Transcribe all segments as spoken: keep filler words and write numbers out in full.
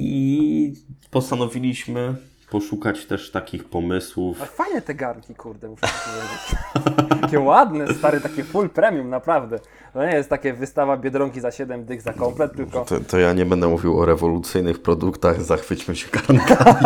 I postanowiliśmy poszukać też takich pomysłów. A fajne te garnki, kurde, muszę powiedzieć. Takie ładne, stary, takie full premium, naprawdę. To nie jest takie wystawa Biedronki za siedem dych za komplet, tylko... To, to ja nie będę mówił o rewolucyjnych produktach, zachwyćmy się garnkami.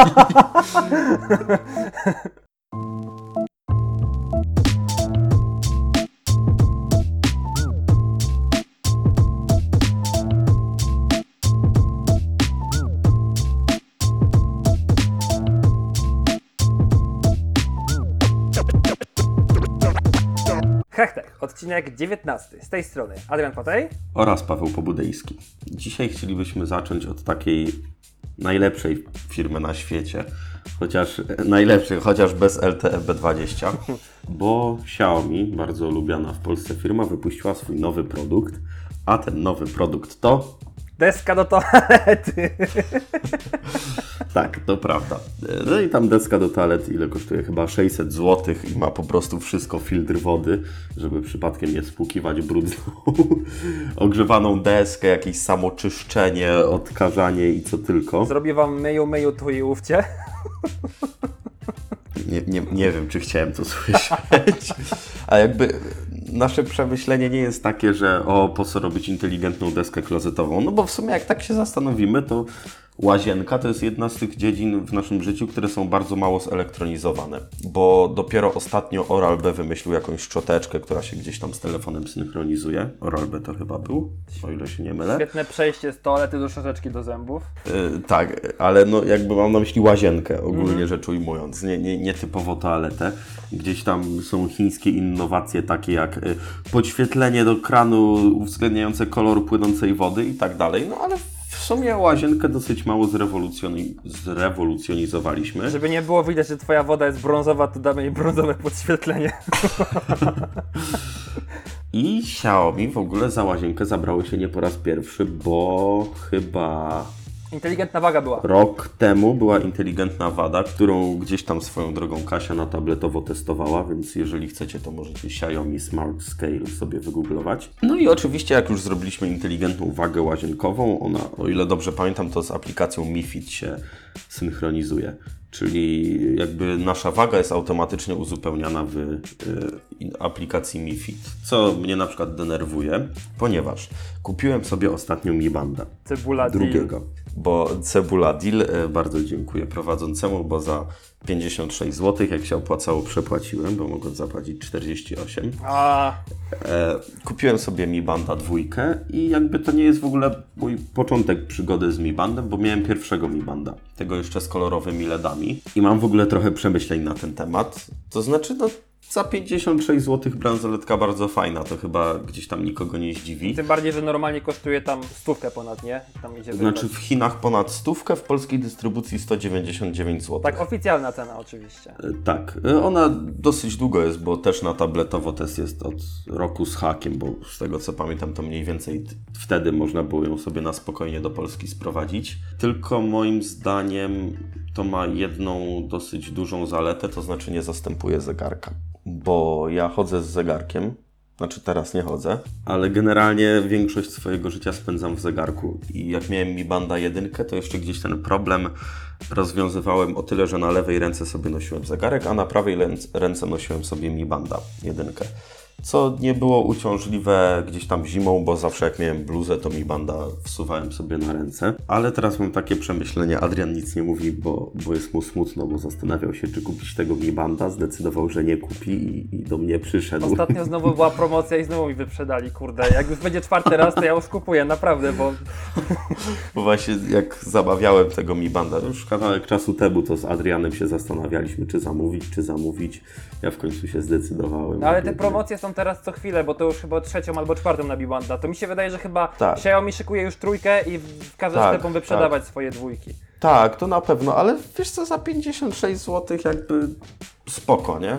hehTech, odcinek dziewiętnasty. Z tej strony Adrian Patej oraz Paweł Pobudejski. Dzisiaj chcielibyśmy zacząć od takiej najlepszej firmy na świecie, chociaż najlepszej, chociaż bez L T E B dwadzieścia, bo Xiaomi, bardzo lubiana w Polsce firma, wypuściła swój nowy produkt, a ten nowy produkt to... Deska do toalety. Tak, to prawda. No i tam deska do toalety, ile kosztuje? Chyba sześćset złotych i ma po prostu wszystko, filtr wody, żeby przypadkiem nie spłukiwać brudną, ogrzewaną deskę, jakieś samoczyszczenie, odkażanie i co tylko. Zrobię wam myju, myju, tu i ówcie. Nie, nie, nie wiem, czy chciałem to słyszeć, a jakby... Nasze przemyślenie nie jest takie, że o, po co robić inteligentną deskę klozetową, no bo w sumie jak tak się zastanowimy, to łazienka to jest jedna z tych dziedzin w naszym życiu, które są bardzo mało zelektronizowane, bo dopiero ostatnio Oral-B wymyślił jakąś szczoteczkę, która się gdzieś tam z telefonem synchronizuje. Oral-B to chyba był, o ile się nie mylę. Świetne przejście z toalety do szczoteczki do zębów. Yy, tak, ale no jakby mam na myśli łazienkę, ogólnie mm. rzecz ujmując, nie, nie, nie typowo toaletę. Gdzieś tam są chińskie innowacje takie jak podświetlenie do kranu uwzględniające kolor płynącej wody i tak dalej, no ale w sumie łazienkę dosyć mało zrewolucjoni- zrewolucjonizowaliśmy. Żeby nie było widać, że twoja woda jest brązowa, to damy jej brązowe podświetlenie. I Xiaomi w ogóle za łazienkę zabrały się nie po raz pierwszy, bo chyba... Inteligentna waga była. Rok temu była inteligentna wada, którą gdzieś tam swoją drogą Kasia na tabletowo testowała, więc jeżeli chcecie, to możecie Xiaomi Smart Scale sobie wygooglować. No i oczywiście, jak już zrobiliśmy inteligentną wagę łazienkową, ona, o ile dobrze pamiętam, to z aplikacją Mi Fit się synchronizuje. Czyli jakby nasza waga jest automatycznie uzupełniana w y, aplikacji Mi Fit, co mnie na przykład denerwuje, ponieważ kupiłem sobie ostatnio Mi Bandę. Cebula drugiego. Deal. Bo Cebula Deal, y, bardzo dziękuję prowadzącemu, bo za pięćdziesiąt sześć złotych, jak się opłacało, przepłaciłem, bo mogłem zapłacić czterdzieści osiem. A. E, kupiłem sobie Mi Banda dwójkę i jakby to nie jest w ogóle mój początek przygody z Mi Bandem, bo miałem pierwszego Mi Banda, tego jeszcze z kolorowymi LEDami i mam w ogóle trochę przemyśleń na ten temat, to znaczy no za pięćdziesiąt sześć złotych bransoletka bardzo fajna, to chyba gdzieś tam nikogo nie zdziwi. Tym bardziej, że normalnie kosztuje tam stówkę ponad, nie? Tam idzie znaczy w Chinach ponad stówkę, w polskiej dystrybucji sto dziewięćdziesiąt dziewięć złotych. Tak, oficjalna cena oczywiście. Tak, ona dosyć długo jest, bo też na tabletowo test jest od roku z hakiem, bo z tego co pamiętam to mniej więcej wtedy można było ją sobie na spokojnie do Polski sprowadzić. Tylko moim zdaniem to ma jedną dosyć dużą zaletę, to znaczy nie zastępuje zegarka. Bo ja chodzę z zegarkiem, znaczy teraz nie chodzę, ale generalnie większość swojego życia spędzam w zegarku i jak miałem Mi Banda jeden, to jeszcze gdzieś ten problem rozwiązywałem o tyle, że na lewej ręce sobie nosiłem zegarek, a na prawej ręce nosiłem sobie Mi Banda jeden, co nie było uciążliwe gdzieś tam zimą, bo zawsze jak miałem bluzę, to Mi Banda wsuwałem sobie na ręce. Ale teraz mam takie przemyślenia, Adrian nic nie mówi, bo, bo jest mu smutno, bo zastanawiał się, czy kupić tego Mi Banda, zdecydował, że nie kupi i, i do mnie przyszedł. Ostatnio znowu była promocja i znowu mi wyprzedali, kurde. Jak już będzie czwarty raz, to ja już kupuję, naprawdę, bo... Bo właśnie jak zamawiałem tego Mi Banda, już kawałek czasu temu, to z Adrianem się zastanawialiśmy, czy zamówić, czy zamówić. Ja w końcu się zdecydowałem. No ale te promocje są teraz co chwilę, bo to już chyba trzecią albo czwartą na Mi Banda. To mi się wydaje, że chyba tak. Xiaomi szykuje już trójkę i każe tak, sklepom wyprzedawać tak. swoje dwójki. Tak, to na pewno, ale wiesz co, za pięćdziesiąt sześć złotych jakby spoko, nie?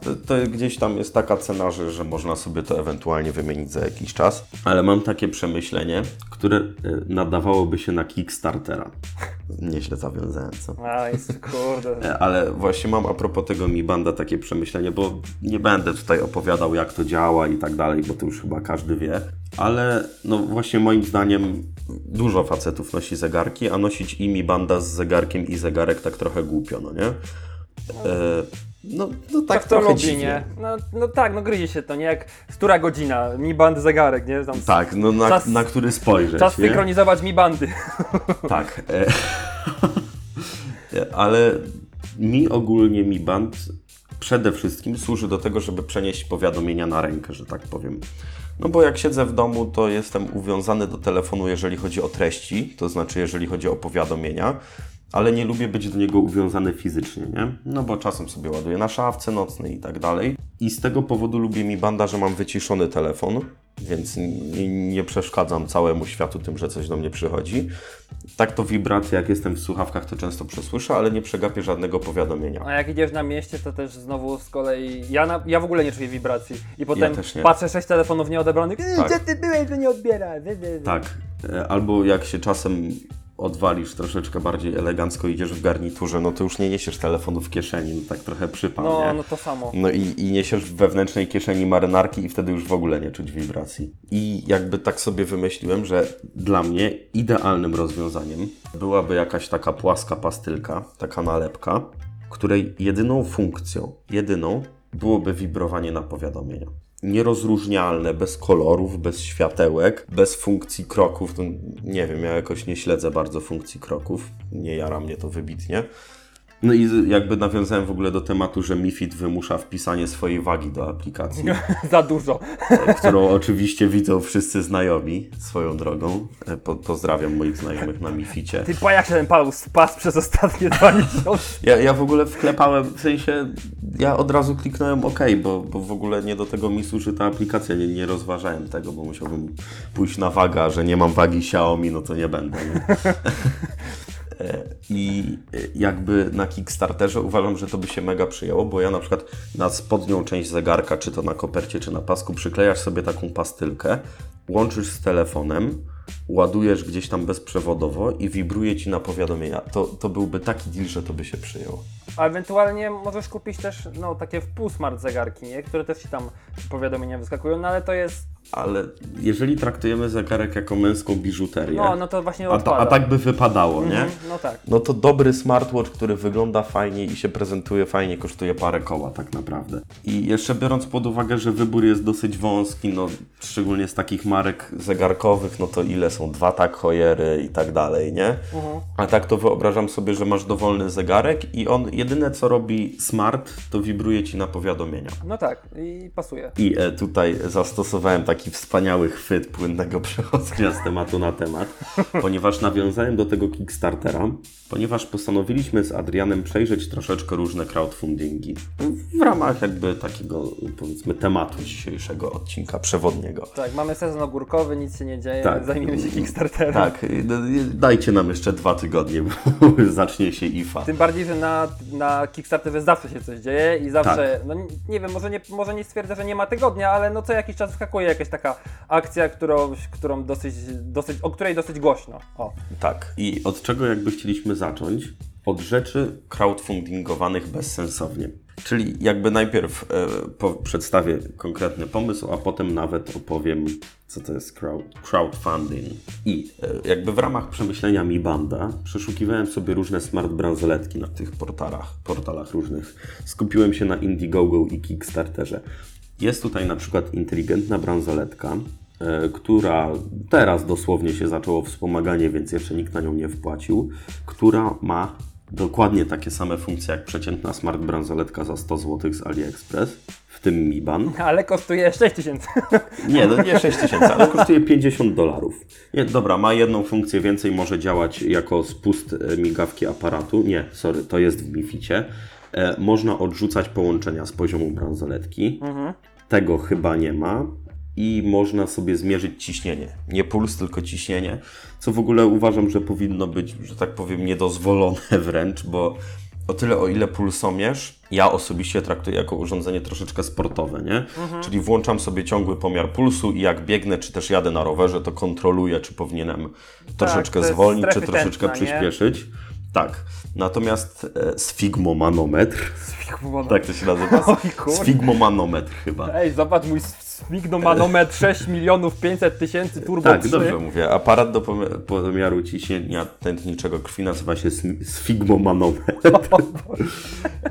To, to gdzieś tam jest taka cena, że, że można sobie to ewentualnie wymienić za jakiś czas. Ale mam takie przemyślenie, które nadawałoby się na Kickstartera. Nieźle zawiązałem, co? Aj, kurde. Ale właśnie mam a propos tego Mi Banda takie przemyślenie, bo nie będę tutaj opowiadał, jak to działa i tak dalej, bo to już chyba każdy wie. ale no właśnie moim zdaniem dużo facetów nosi zegarki, a nosić i Mi Banda z zegarkiem i zegarek tak trochę głupio, no nie? E, no, no tak, tak trochę robi, nie? No, no tak, no gryzie się to, nie? Jak która godzina, Mi Band, zegarek, nie? Tam tak, no na, czas, na który spojrzeć. Czas synchronizować Mi Bandy. Tak. E, ale mi ogólnie Mi Band przede wszystkim służy do tego, żeby przenieść powiadomienia na rękę, że tak powiem. No bo jak siedzę w domu, to jestem uwiązany do telefonu, jeżeli chodzi o treści, to znaczy jeżeli chodzi o powiadomienia, ale nie lubię być do niego uwiązany fizycznie, nie? No bo czasem sobie ładuję na szafce nocnej i tak dalej. I z tego powodu lubię Mi Banda, że mam wyciszony telefon, więc nie przeszkadzam całemu światu tym, że coś do mnie przychodzi. Tak to wibracje, jak jestem w słuchawkach, to często przesłyszę, ale nie przegapię żadnego powiadomienia. A jak idziesz na mieście, to też znowu z kolei... Ja, na... ja w ogóle nie czuję wibracji. I potem ja patrzę sześć telefonów nieodebranych. Tak. Gdzie ty byłeś, że nie odbierasz? Tak. Albo jak się czasem odwalisz troszeczkę bardziej elegancko, idziesz w garniturze, no to już nie niesiesz telefonu w kieszeni, no tak trochę przypał, no, nie? No to samo. No i, i niesiesz w wewnętrznej kieszeni marynarki i wtedy już w ogóle nie czuć wibracji. I jakby tak sobie wymyśliłem, że dla mnie idealnym rozwiązaniem byłaby jakaś taka płaska pastylka, taka nalepka, której jedyną funkcją, jedyną byłoby wibrowanie na powiadomienia. Nierozróżnialne, bez kolorów, bez światełek, bez funkcji kroków. Nie wiem, ja jakoś nie śledzę bardzo funkcji kroków. Nie jara mnie to wybitnie. No i jakby nawiązałem w ogóle do tematu, że Mi Fit wymusza wpisanie swojej wagi do aplikacji. Za dużo. Którą oczywiście widzą wszyscy znajomi swoją drogą. Po, pozdrawiam moich znajomych na Mi Ficie. Ty pa, jak się ten Paweł spadł przez ostatnie dwa miesiące. Ja, ja w ogóle wklepałem, w sensie ja od razu kliknąłem OK, bo, bo w ogóle nie do tego mi służy ta aplikacja. Nie, nie rozważałem tego, bo musiałbym pójść na wagę, a że nie mam wagi Xiaomi, no to nie będę. No. I jakby na Kickstarterze uważam, że to by się mega przyjęło, bo ja na przykład na spodnią część zegarka, czy to na kopercie, czy na pasku, przyklejasz sobie taką pastylkę, łączysz z telefonem, ładujesz gdzieś tam bezprzewodowo i wibruje ci na powiadomienia. To, to byłby taki deal, że to by się przyjęło. A ewentualnie możesz kupić też no, takie wpół smart zegarki, nie? Które też ci tam powiadomienia wyskakują, no ale to jest... Ale jeżeli traktujemy zegarek jako męską biżuterię, no, no to właśnie a, ta, a tak by wypadało, mm-hmm, nie? No tak. No to dobry smartwatch, który wygląda fajnie i się prezentuje fajnie, kosztuje parę koła tak naprawdę. I jeszcze biorąc pod uwagę, że wybór jest dosyć wąski, no szczególnie z takich marek zegarkowych, no to ile są dwa tak hojery i tak dalej, nie? Mhm. A tak to wyobrażam sobie, że masz dowolny zegarek i on jedyne co robi smart, to wibruje ci na powiadomienia. No tak, i pasuje. I e, tutaj zastosowałem taki wspaniały chwyt płynnego przechodzenia z tematu na temat, ponieważ nawiązałem do tego Kickstartera, ponieważ postanowiliśmy z Adrianem przejrzeć troszeczkę różne crowdfundingi w ramach jakby takiego, powiedzmy, tematu dzisiejszego odcinka przewodniego. Tak, mamy sezon ogórkowy, nic się nie dzieje, tak. Zajmiemy się Kickstarterem. Tak, dajcie nam jeszcze dwa tygodnie, bo zacznie się I F A. Tym bardziej, że na, na Kickstarterze zawsze się coś dzieje i zawsze, tak. No nie wiem, może nie, może nie stwierdzę, że nie ma tygodnia, ale no co jakiś czas wskakuje jakaś taka akcja, którą, którą dosyć, dosyć, o której dosyć głośno. O. Tak, i od czego jakby chcieliśmy zacząć? Od rzeczy crowdfundingowanych bezsensownie. Czyli jakby najpierw e, po, przedstawię konkretny pomysł, a potem nawet opowiem, co to jest crowd, crowdfunding. I e, jakby w ramach przemyślenia Mi Banda przeszukiwałem sobie różne smart bransoletki na tych portalach, portalach różnych. Skupiłem się na Indiegogo i Kickstarterze. Jest tutaj na przykład inteligentna bransoletka, yy, która teraz dosłownie się zaczęło wspomaganie, więc jeszcze nikt na nią nie wpłacił, która ma dokładnie takie same funkcje jak przeciętna smart bransoletka za sto złotych z AliExpress, w tym Mi Band. Ale kosztuje sześć tysięcy. Nie, no nie sześć tysięcy, ale kosztuje pięćdziesiąt dolarów. Nie, dobra, ma jedną funkcję więcej, może działać jako spust migawki aparatu. Nie, sorry, to jest w Mi Ficie. E, można odrzucać połączenia z poziomu bransoletki. Mhm. Tego chyba nie ma. I można sobie zmierzyć ciśnienie. Nie puls, tylko ciśnienie. Co w ogóle uważam, że powinno być, że tak powiem, niedozwolone wręcz, bo o tyle, o ile pulsomierz, ja osobiście traktuję jako urządzenie troszeczkę sportowe, nie? Mhm. Czyli włączam sobie ciągły pomiar pulsu i jak biegnę, czy też jadę na rowerze, to kontroluję, czy powinienem tak, troszeczkę zwolnić, czy troszeczkę przyspieszyć. Nie? Tak, natomiast e, sfigmomanometr, sfigmomanometr, tak to się nazywa, sfigmomanometr chyba. Ej, zobacz mój Mignomanometr sześć milionów pięćset tysięcy turbo Tak, trzy. Dobrze mówię. Aparat do pomiaru ciśnienia tętniczego krwi nazywa się sfigmomanometr.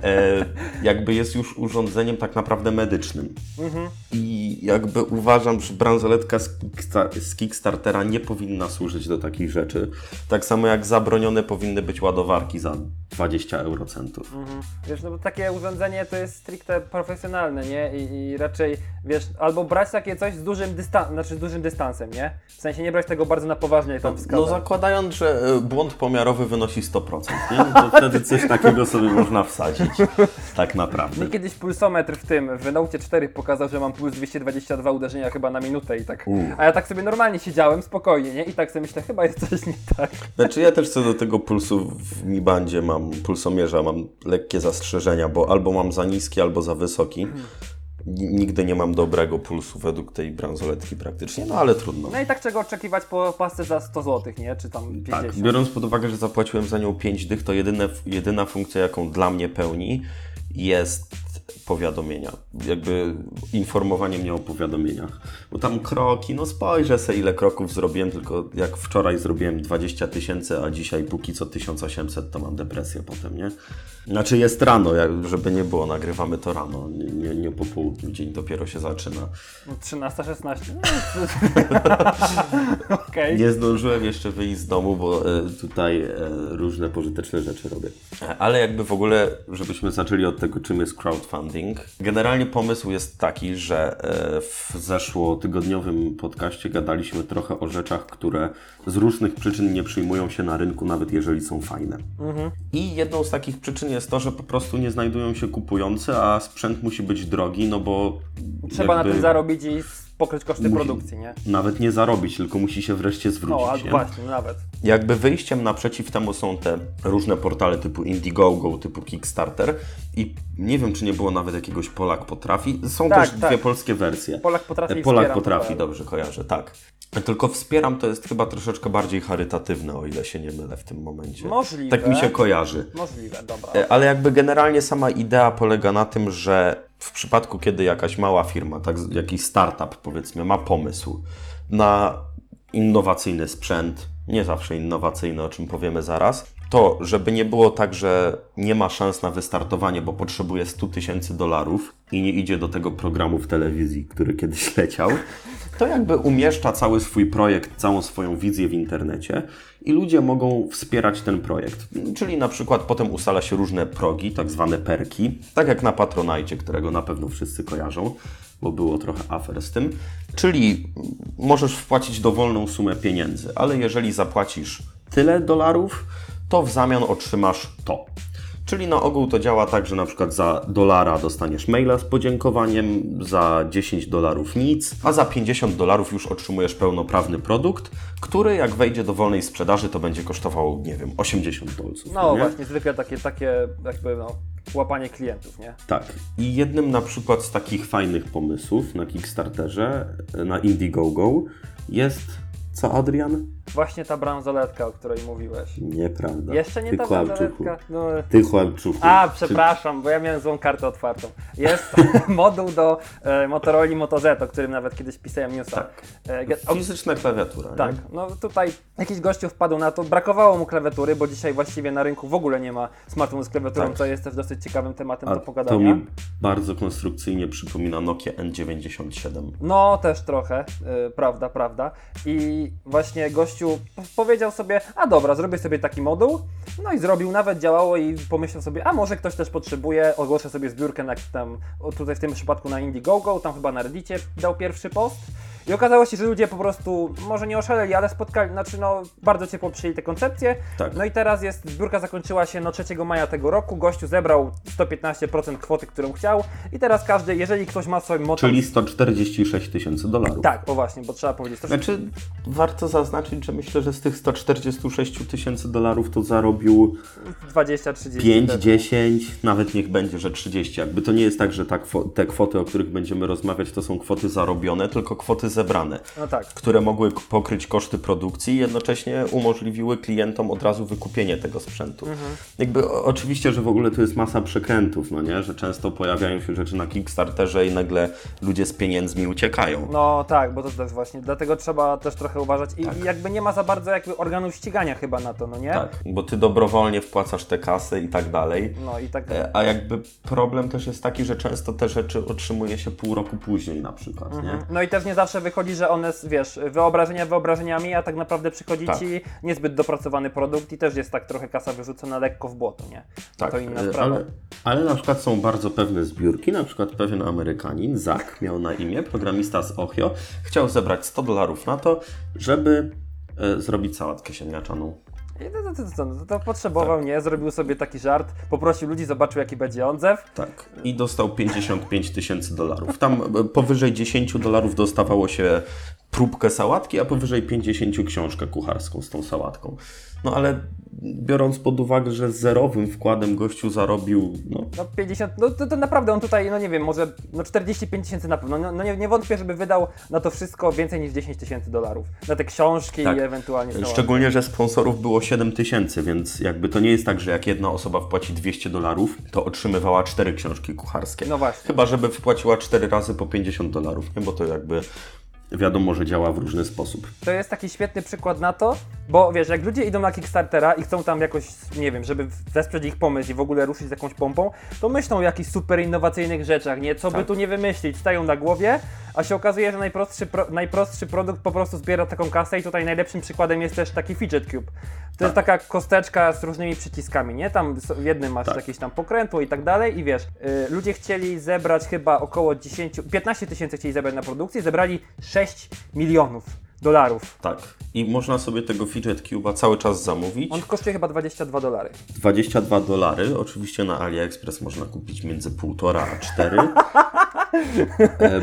e, jakby jest już urządzeniem tak naprawdę medycznym. Mhm. I jakby uważam, że bransoletka z, kicksta- z Kickstartera nie powinna służyć do takich rzeczy. Tak samo jak zabronione powinny być ładowarki za dwadzieścia eurocentów. Mhm. Wiesz, no bo takie urządzenie to jest stricte profesjonalne, nie? I, i raczej, wiesz, albo brać takie coś z dużym, dystan- znaczy z dużym dystansem, nie? W sensie nie brać tego bardzo na poważnie i tam wskazać. No zakładając, że błąd pomiarowy wynosi sto procent, nie? To wtedy coś takiego sobie można wsadzić, tak naprawdę. Mi kiedyś pulsometr w tym, w Note cztery pokazał, że mam puls dwieście dwadzieścia dwa uderzenia chyba na minutę i tak. U. A ja tak sobie normalnie siedziałem, spokojnie, nie? I tak sobie myślę, chyba jest coś nie tak. Znaczy ja też co do tego pulsu w Mi Bandzie mam, pulsomierza, mam lekkie zastrzeżenia, bo albo mam za niski, albo za wysoki. Hmm. Nigdy nie mam dobrego pulsu według tej bransoletki praktycznie, no ale trudno. No i tak czego oczekiwać po pasce za sto złotych, nie? Czy tam pięćdziesiąt? Tak, biorąc pod uwagę, że zapłaciłem za nią pięć dych, to jedyne, jedyna funkcja, jaką dla mnie pełni, jest powiadomienia. Jakby informowanie mnie o powiadomieniach. Bo tam kroki, no spojrzę se ile kroków zrobiłem, tylko jak wczoraj zrobiłem dwadzieścia tysięcy, a dzisiaj póki co tysiąc osiemset, to mam depresję potem, nie? Znaczy jest rano, żeby nie było, nagrywamy to rano, nie, nie, nie po południu, dzień dopiero się zaczyna. No trzynasta szesnaście. Okay. Nie zdążyłem jeszcze wyjść z domu, bo tutaj różne pożyteczne rzeczy robię. Ale jakby w ogóle, żebyśmy zaczęli od tego, czym jest crowdfunding. Generalnie pomysł jest taki, że w zeszłotygodniowym podcaście gadaliśmy trochę o rzeczach, które z różnych przyczyn nie przyjmują się na rynku, nawet jeżeli są fajne. Mhm. I jedną z takich przyczyn jest to, że po prostu nie znajdują się kupujący, a sprzęt musi być drogi, no bo... Trzeba na tym zarobić i pokryć koszty musi, produkcji, nie? Nawet nie zarobić, tylko musi się wreszcie zwrócić. No, nie? Właśnie, nawet. Jakby wyjściem naprzeciw temu są te różne portale typu Indiegogo, typu Kickstarter i nie wiem, czy nie było nawet jakiegoś Polak potrafi. Są tak, też tak. Dwie polskie wersje. Polak potrafi i Polak potrafi, dobrze kojarzę, tak. Tylko Wspieram to jest chyba troszeczkę bardziej charytatywne, o ile się nie mylę w tym momencie. Możliwe. Tak mi się kojarzy. Możliwe, dobra. Ale jakby generalnie sama idea polega na tym, że w przypadku, kiedy jakaś mała firma, tak, jakiś startup powiedzmy, ma pomysł na innowacyjny sprzęt, nie zawsze innowacyjny, o czym powiemy zaraz, to żeby nie było tak, że nie ma szans na wystartowanie, bo potrzebuje sto tysięcy dolarów i nie idzie do tego programu w telewizji, który kiedyś leciał, to jakby umieszcza cały swój projekt, całą swoją wizję w internecie i ludzie mogą wspierać ten projekt. Czyli na przykład potem ustala się różne progi, tak zwane perki, tak jak na Patronite, którego na pewno wszyscy kojarzą, bo było trochę afer z tym. Czyli możesz wpłacić dowolną sumę pieniędzy, ale jeżeli zapłacisz tyle dolarów, to w zamian otrzymasz to. Czyli na ogół to działa tak, że na przykład za dolara dostaniesz maila z podziękowaniem, za dziesięć dolarów nic, a za pięćdziesiąt dolarów już otrzymujesz pełnoprawny produkt, który jak wejdzie do wolnej sprzedaży, to będzie kosztował, nie wiem, osiemdziesiąt dolców. No nie? Właśnie, zwykle takie, takie jakby no, łapanie klientów, nie? Tak. I jednym na przykład z takich fajnych pomysłów na Kickstarterze, na Indiegogo jest... Co, Adrian? Właśnie ta bransoletka, o której mówiłeś. Nieprawda. Jeszcze nie ty ta bransoletka. No. Ty chłopczuchu. A, przepraszam, bo ja miałem złą kartę otwartą. Jest moduł do e, Motoroli Moto Z, o którym nawet kiedyś pisałem newsa. Tak. E, get... Fizyczna klawiatura. Tak. Nie? No tutaj jakiś gościu wpadł na to. Brakowało mu klawiatury, bo dzisiaj właściwie na rynku w ogóle nie ma smartfonu z klawiaturą, tak. Co jest też dosyć ciekawym tematem A do pogadania. To mi bardzo konstrukcyjnie przypomina Nokia N dziewięćdziesiąt siedem. No, też trochę. E, prawda, prawda. I właśnie gościu powiedział sobie, a dobra, zrobię sobie taki moduł, no i zrobił, nawet działało i pomyślał sobie, a może ktoś też potrzebuje, ogłoszę sobie zbiórkę na, tam, tutaj w tym przypadku na Indiegogo, tam chyba na Reddicie dał pierwszy post i okazało się, że ludzie po prostu, może nie oszaleli, ale spotkali, znaczy no bardzo ciepło przyjęli te koncepcje, tak. No i teraz jest, zbiórka zakończyła się no trzeciego maja tego roku, gościu zebrał sto piętnaście procent kwoty, którą chciał i teraz każdy, jeżeli ktoś ma swoim motor... Czyli sto czterdzieści sześć tysięcy dolarów. Tak, o właśnie, bo trzeba powiedzieć... Znaczy warto zaznaczyć, że myślę, że z tych sto czterdzieści sześć tysięcy dolarów to zarobił dwadzieścia trzydzieści. pięć, dziesięć, nawet niech będzie, że trzydzieści. Jakby to nie jest tak, że ta kwo- te kwoty, o których będziemy rozmawiać, to są kwoty zarobione, tylko kwoty zebrane, no tak, które mogły pokryć koszty produkcji i jednocześnie umożliwiły klientom od razu wykupienie tego sprzętu. Mhm. Jakby o, oczywiście, że w ogóle tu jest masa przekrętów, no nie? Że często pojawiają się rzeczy na Kickstarterze i nagle ludzie z pieniędzmi uciekają. No tak, bo to też właśnie, dlatego trzeba też trochę uważać i tak, jakby nie ma za bardzo jakby organów ścigania chyba na to, no nie? Tak, bo ty dobrowolnie wpłacasz te kasy i tak dalej. No i tak. A jakby problem też jest taki, że często te rzeczy otrzymuje się pół roku później na przykład, mm-hmm. nie? No i też nie zawsze wychodzi, że one, wiesz, wyobrażenia wyobrażeniami, a tak naprawdę przychodzi tak. ci niezbyt dopracowany produkt i też jest tak trochę kasa wyrzucona lekko w błoto, nie? Tak, to inna sprawa. Ale, ale na przykład są bardzo pewne zbiórki, na przykład pewien Amerykanin, Zach miał na imię, programista z Ohio, chciał zebrać sto dolarów na to, żeby y, zrobić sałatkę ziemniaczaną. No to, to, to, to, to potrzebował, tak. nie? Zrobił sobie taki żart, poprosił ludzi, zobaczył jaki będzie odzew. Tak. I dostał pięćdziesiąt pięć tysięcy dolarów. Tam powyżej dziesięć dolarów dostawało się próbkę sałatki, a powyżej pięćdziesiąt książkę kucharską z tą sałatką. No ale biorąc pod uwagę, że z zerowym wkładem gościu zarobił... No, no pięćdziesiąt, no to, to naprawdę on tutaj, no nie wiem, może no czterdzieści pięć tysięcy na pewno. No, no nie, nie wątpię, żeby wydał na to wszystko więcej niż dziesięć tysięcy dolarów. Na te książki tak. i ewentualnie... Sałatki. Szczególnie, że sponsorów było siedem tysięcy, więc jakby to nie jest tak, że jak jedna osoba wpłaci dwieście dolarów, to otrzymywała cztery książki kucharskie. No właśnie. Chyba, żeby wpłaciła cztery razy po pięćdziesiąt dolarów, nie? Bo to jakby... wiadomo, że działa w różny sposób. To jest taki świetny przykład na to, bo wiesz, jak ludzie idą na Kickstartera i chcą tam jakoś, nie wiem, żeby wesprzeć ich pomysł i w ogóle ruszyć z jakąś pompą, to myślą o jakichś super innowacyjnych rzeczach, nie? Co tak. by tu nie wymyślić, stają na głowie, a się okazuje, że najprostszy, pro, najprostszy produkt po prostu zbiera taką kasę i tutaj najlepszym przykładem jest też taki Fidget Cube. To tak. jest taka kosteczka z różnymi przyciskami, nie? Tam w jednym masz tak. jakieś tam pokrętło i tak dalej i wiesz, y, ludzie chcieli zebrać chyba około dziesięć, piętnaście tysięcy chcieli zebrać na produkcję, zebrali sześć milionów dolarów. Tak. I można sobie tego Fidget Cube'a cały czas zamówić. On kosztuje chyba dwadzieścia dwa dolary. dwadzieścia dwa dolary. Oczywiście na AliExpress można kupić między półtora a cztery.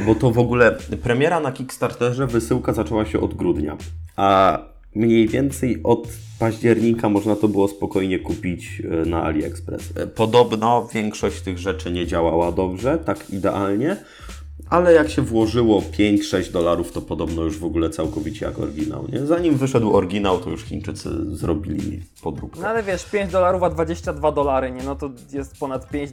Bo to w ogóle premiera na Kickstarterze, wysyłka zaczęła się od grudnia. A mniej więcej od października można to było spokojnie kupić na AliExpress. Podobno większość tych rzeczy nie działała dobrze, tak idealnie. Ale jak się włożyło pięć sześć dolarów, to podobno już w ogóle całkowicie jak oryginał, nie? Zanim wyszedł oryginał, to już Chińczycy zrobili podróbkę. No ale wiesz, pięć dolarów, a dwadzieścia dwa dolary, nie? No to jest ponad pięć,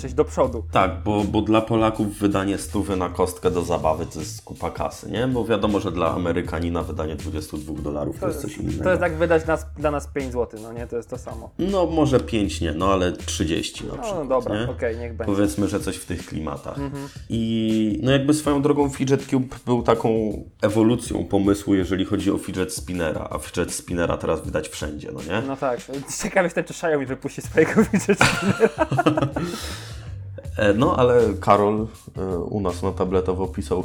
sześć do przodu. Tak, bo, bo dla Polaków wydanie stówy na kostkę do zabawy to jest kupa kasy, nie? Bo wiadomo, że dla Amerykanina wydanie dwadzieścia dwa dolarów to, to jest coś innego. To jest jak wydać nas, dla nas pięć złotych, no nie? To jest to samo. No może pięć nie, no ale trzydzieści na przykład, no, no dobra, okej, okay, niech będzie. Powiedzmy, że coś w tych klimatach. Mhm. I no jakby swoją drogą Fidget Cube był taką ewolucją pomysłu, jeżeli chodzi o Fidget Spinnera, a Fidget Spinnera teraz widać wszędzie, no nie? No tak, ciekawe jestem, czy Xiaomi wypuści swojego Fidget Spinnera. No ale Karol u nas na tabletowo pisał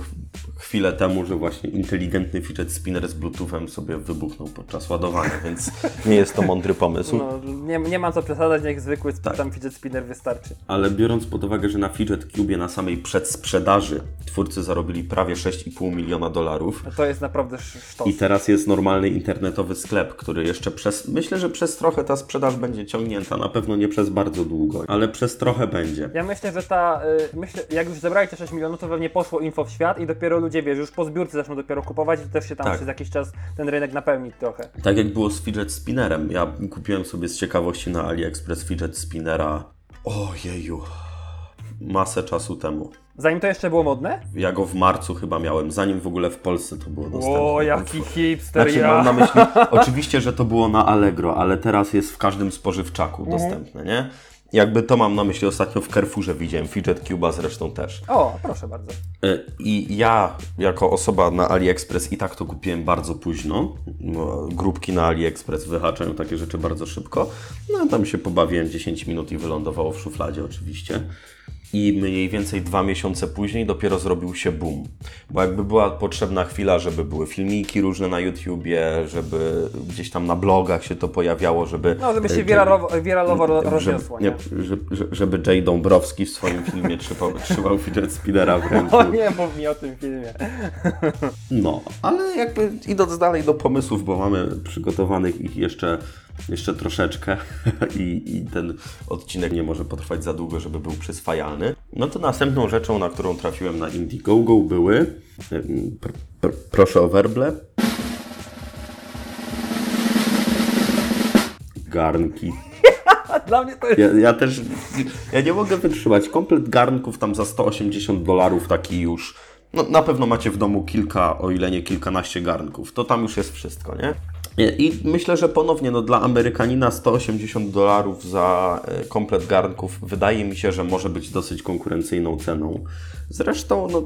chwilę temu, że właśnie inteligentny fidget spinner z bluetoothem sobie wybuchnął podczas ładowania, więc nie jest to mądry pomysł. No, nie, nie mam co przesadzać, niech zwykły tak. tam fidget spinner wystarczy. Ale biorąc pod uwagę, że na Fidget Cubie na samej przedsprzedaży twórcy zarobili prawie sześć i pół miliona dolarów. No to jest naprawdę sztos. I teraz jest normalny internetowy sklep, który jeszcze przez, myślę, że przez trochę ta sprzedaż będzie ciągnięta, na pewno nie przez bardzo długo, ale przez trochę będzie. Ja myślę, że ta, y, myślę, jak już zebrali te sześć milionów, to pewnie poszło info w świat i dopiero ludzie, wiesz, już po zbiórce zaczną dopiero kupować i też się tam tak. przez jakiś czas ten rynek napełni trochę. Tak jak było z Fidget Spinnerem. Ja kupiłem sobie z ciekawości na AliExpress Fidget Spinnera, ojeju, masę czasu temu. Zanim to jeszcze było modne? Ja go w marcu chyba miałem, zanim w ogóle w Polsce to było dostępne. O, jaki hipster, znaczy, ja. Mam na myśli, oczywiście, że to było na Allegro, ale teraz jest w każdym spożywczaku mhm. dostępne, nie? Jakby to mam na myśli, ostatnio w Carrefourze widziałem, Fidget Cube'a zresztą też. O, proszę bardzo. I ja, jako osoba na AliExpress, i tak to kupiłem bardzo późno. Grupki na AliExpress wyhaczają takie rzeczy bardzo szybko. No tam się pobawiłem dziesięć minut i wylądowało w szufladzie oczywiście. I mniej więcej dwa miesiące później dopiero zrobił się boom. Bo jakby była potrzebna chwila, żeby były filmiki różne na YouTubie, żeby gdzieś tam na blogach się to pojawiało, żeby... No, żeby się wiralowo, wiralowo rozniosło, nie? Żeby, żeby Jay Dąbrowski w swoim filmie trzymał, trzymał fidget spinnera w ręku. O nie, mów mi o tym filmie. No, ale jakby idąc dalej do pomysłów, bo mamy przygotowanych ich jeszcze... Jeszcze troszeczkę I, i ten odcinek nie może potrwać za długo, żeby był przyswajalny. No to następną rzeczą, na którą trafiłem na Indiegogo, były Proszę o werble. Garnki. Dla mnie to jest... Ja, ja też... Ja nie mogę wytrzymać. Komplet garnków tam za sto osiemdziesiąt dolarów taki już... No, na pewno macie w domu kilka, o ile nie kilkanaście garnków. To tam już jest wszystko, nie? I myślę, że ponownie no, dla Amerykanina sto osiemdziesiąt dolarów za komplet garnków wydaje mi się, że może być dosyć konkurencyjną ceną. Zresztą, no...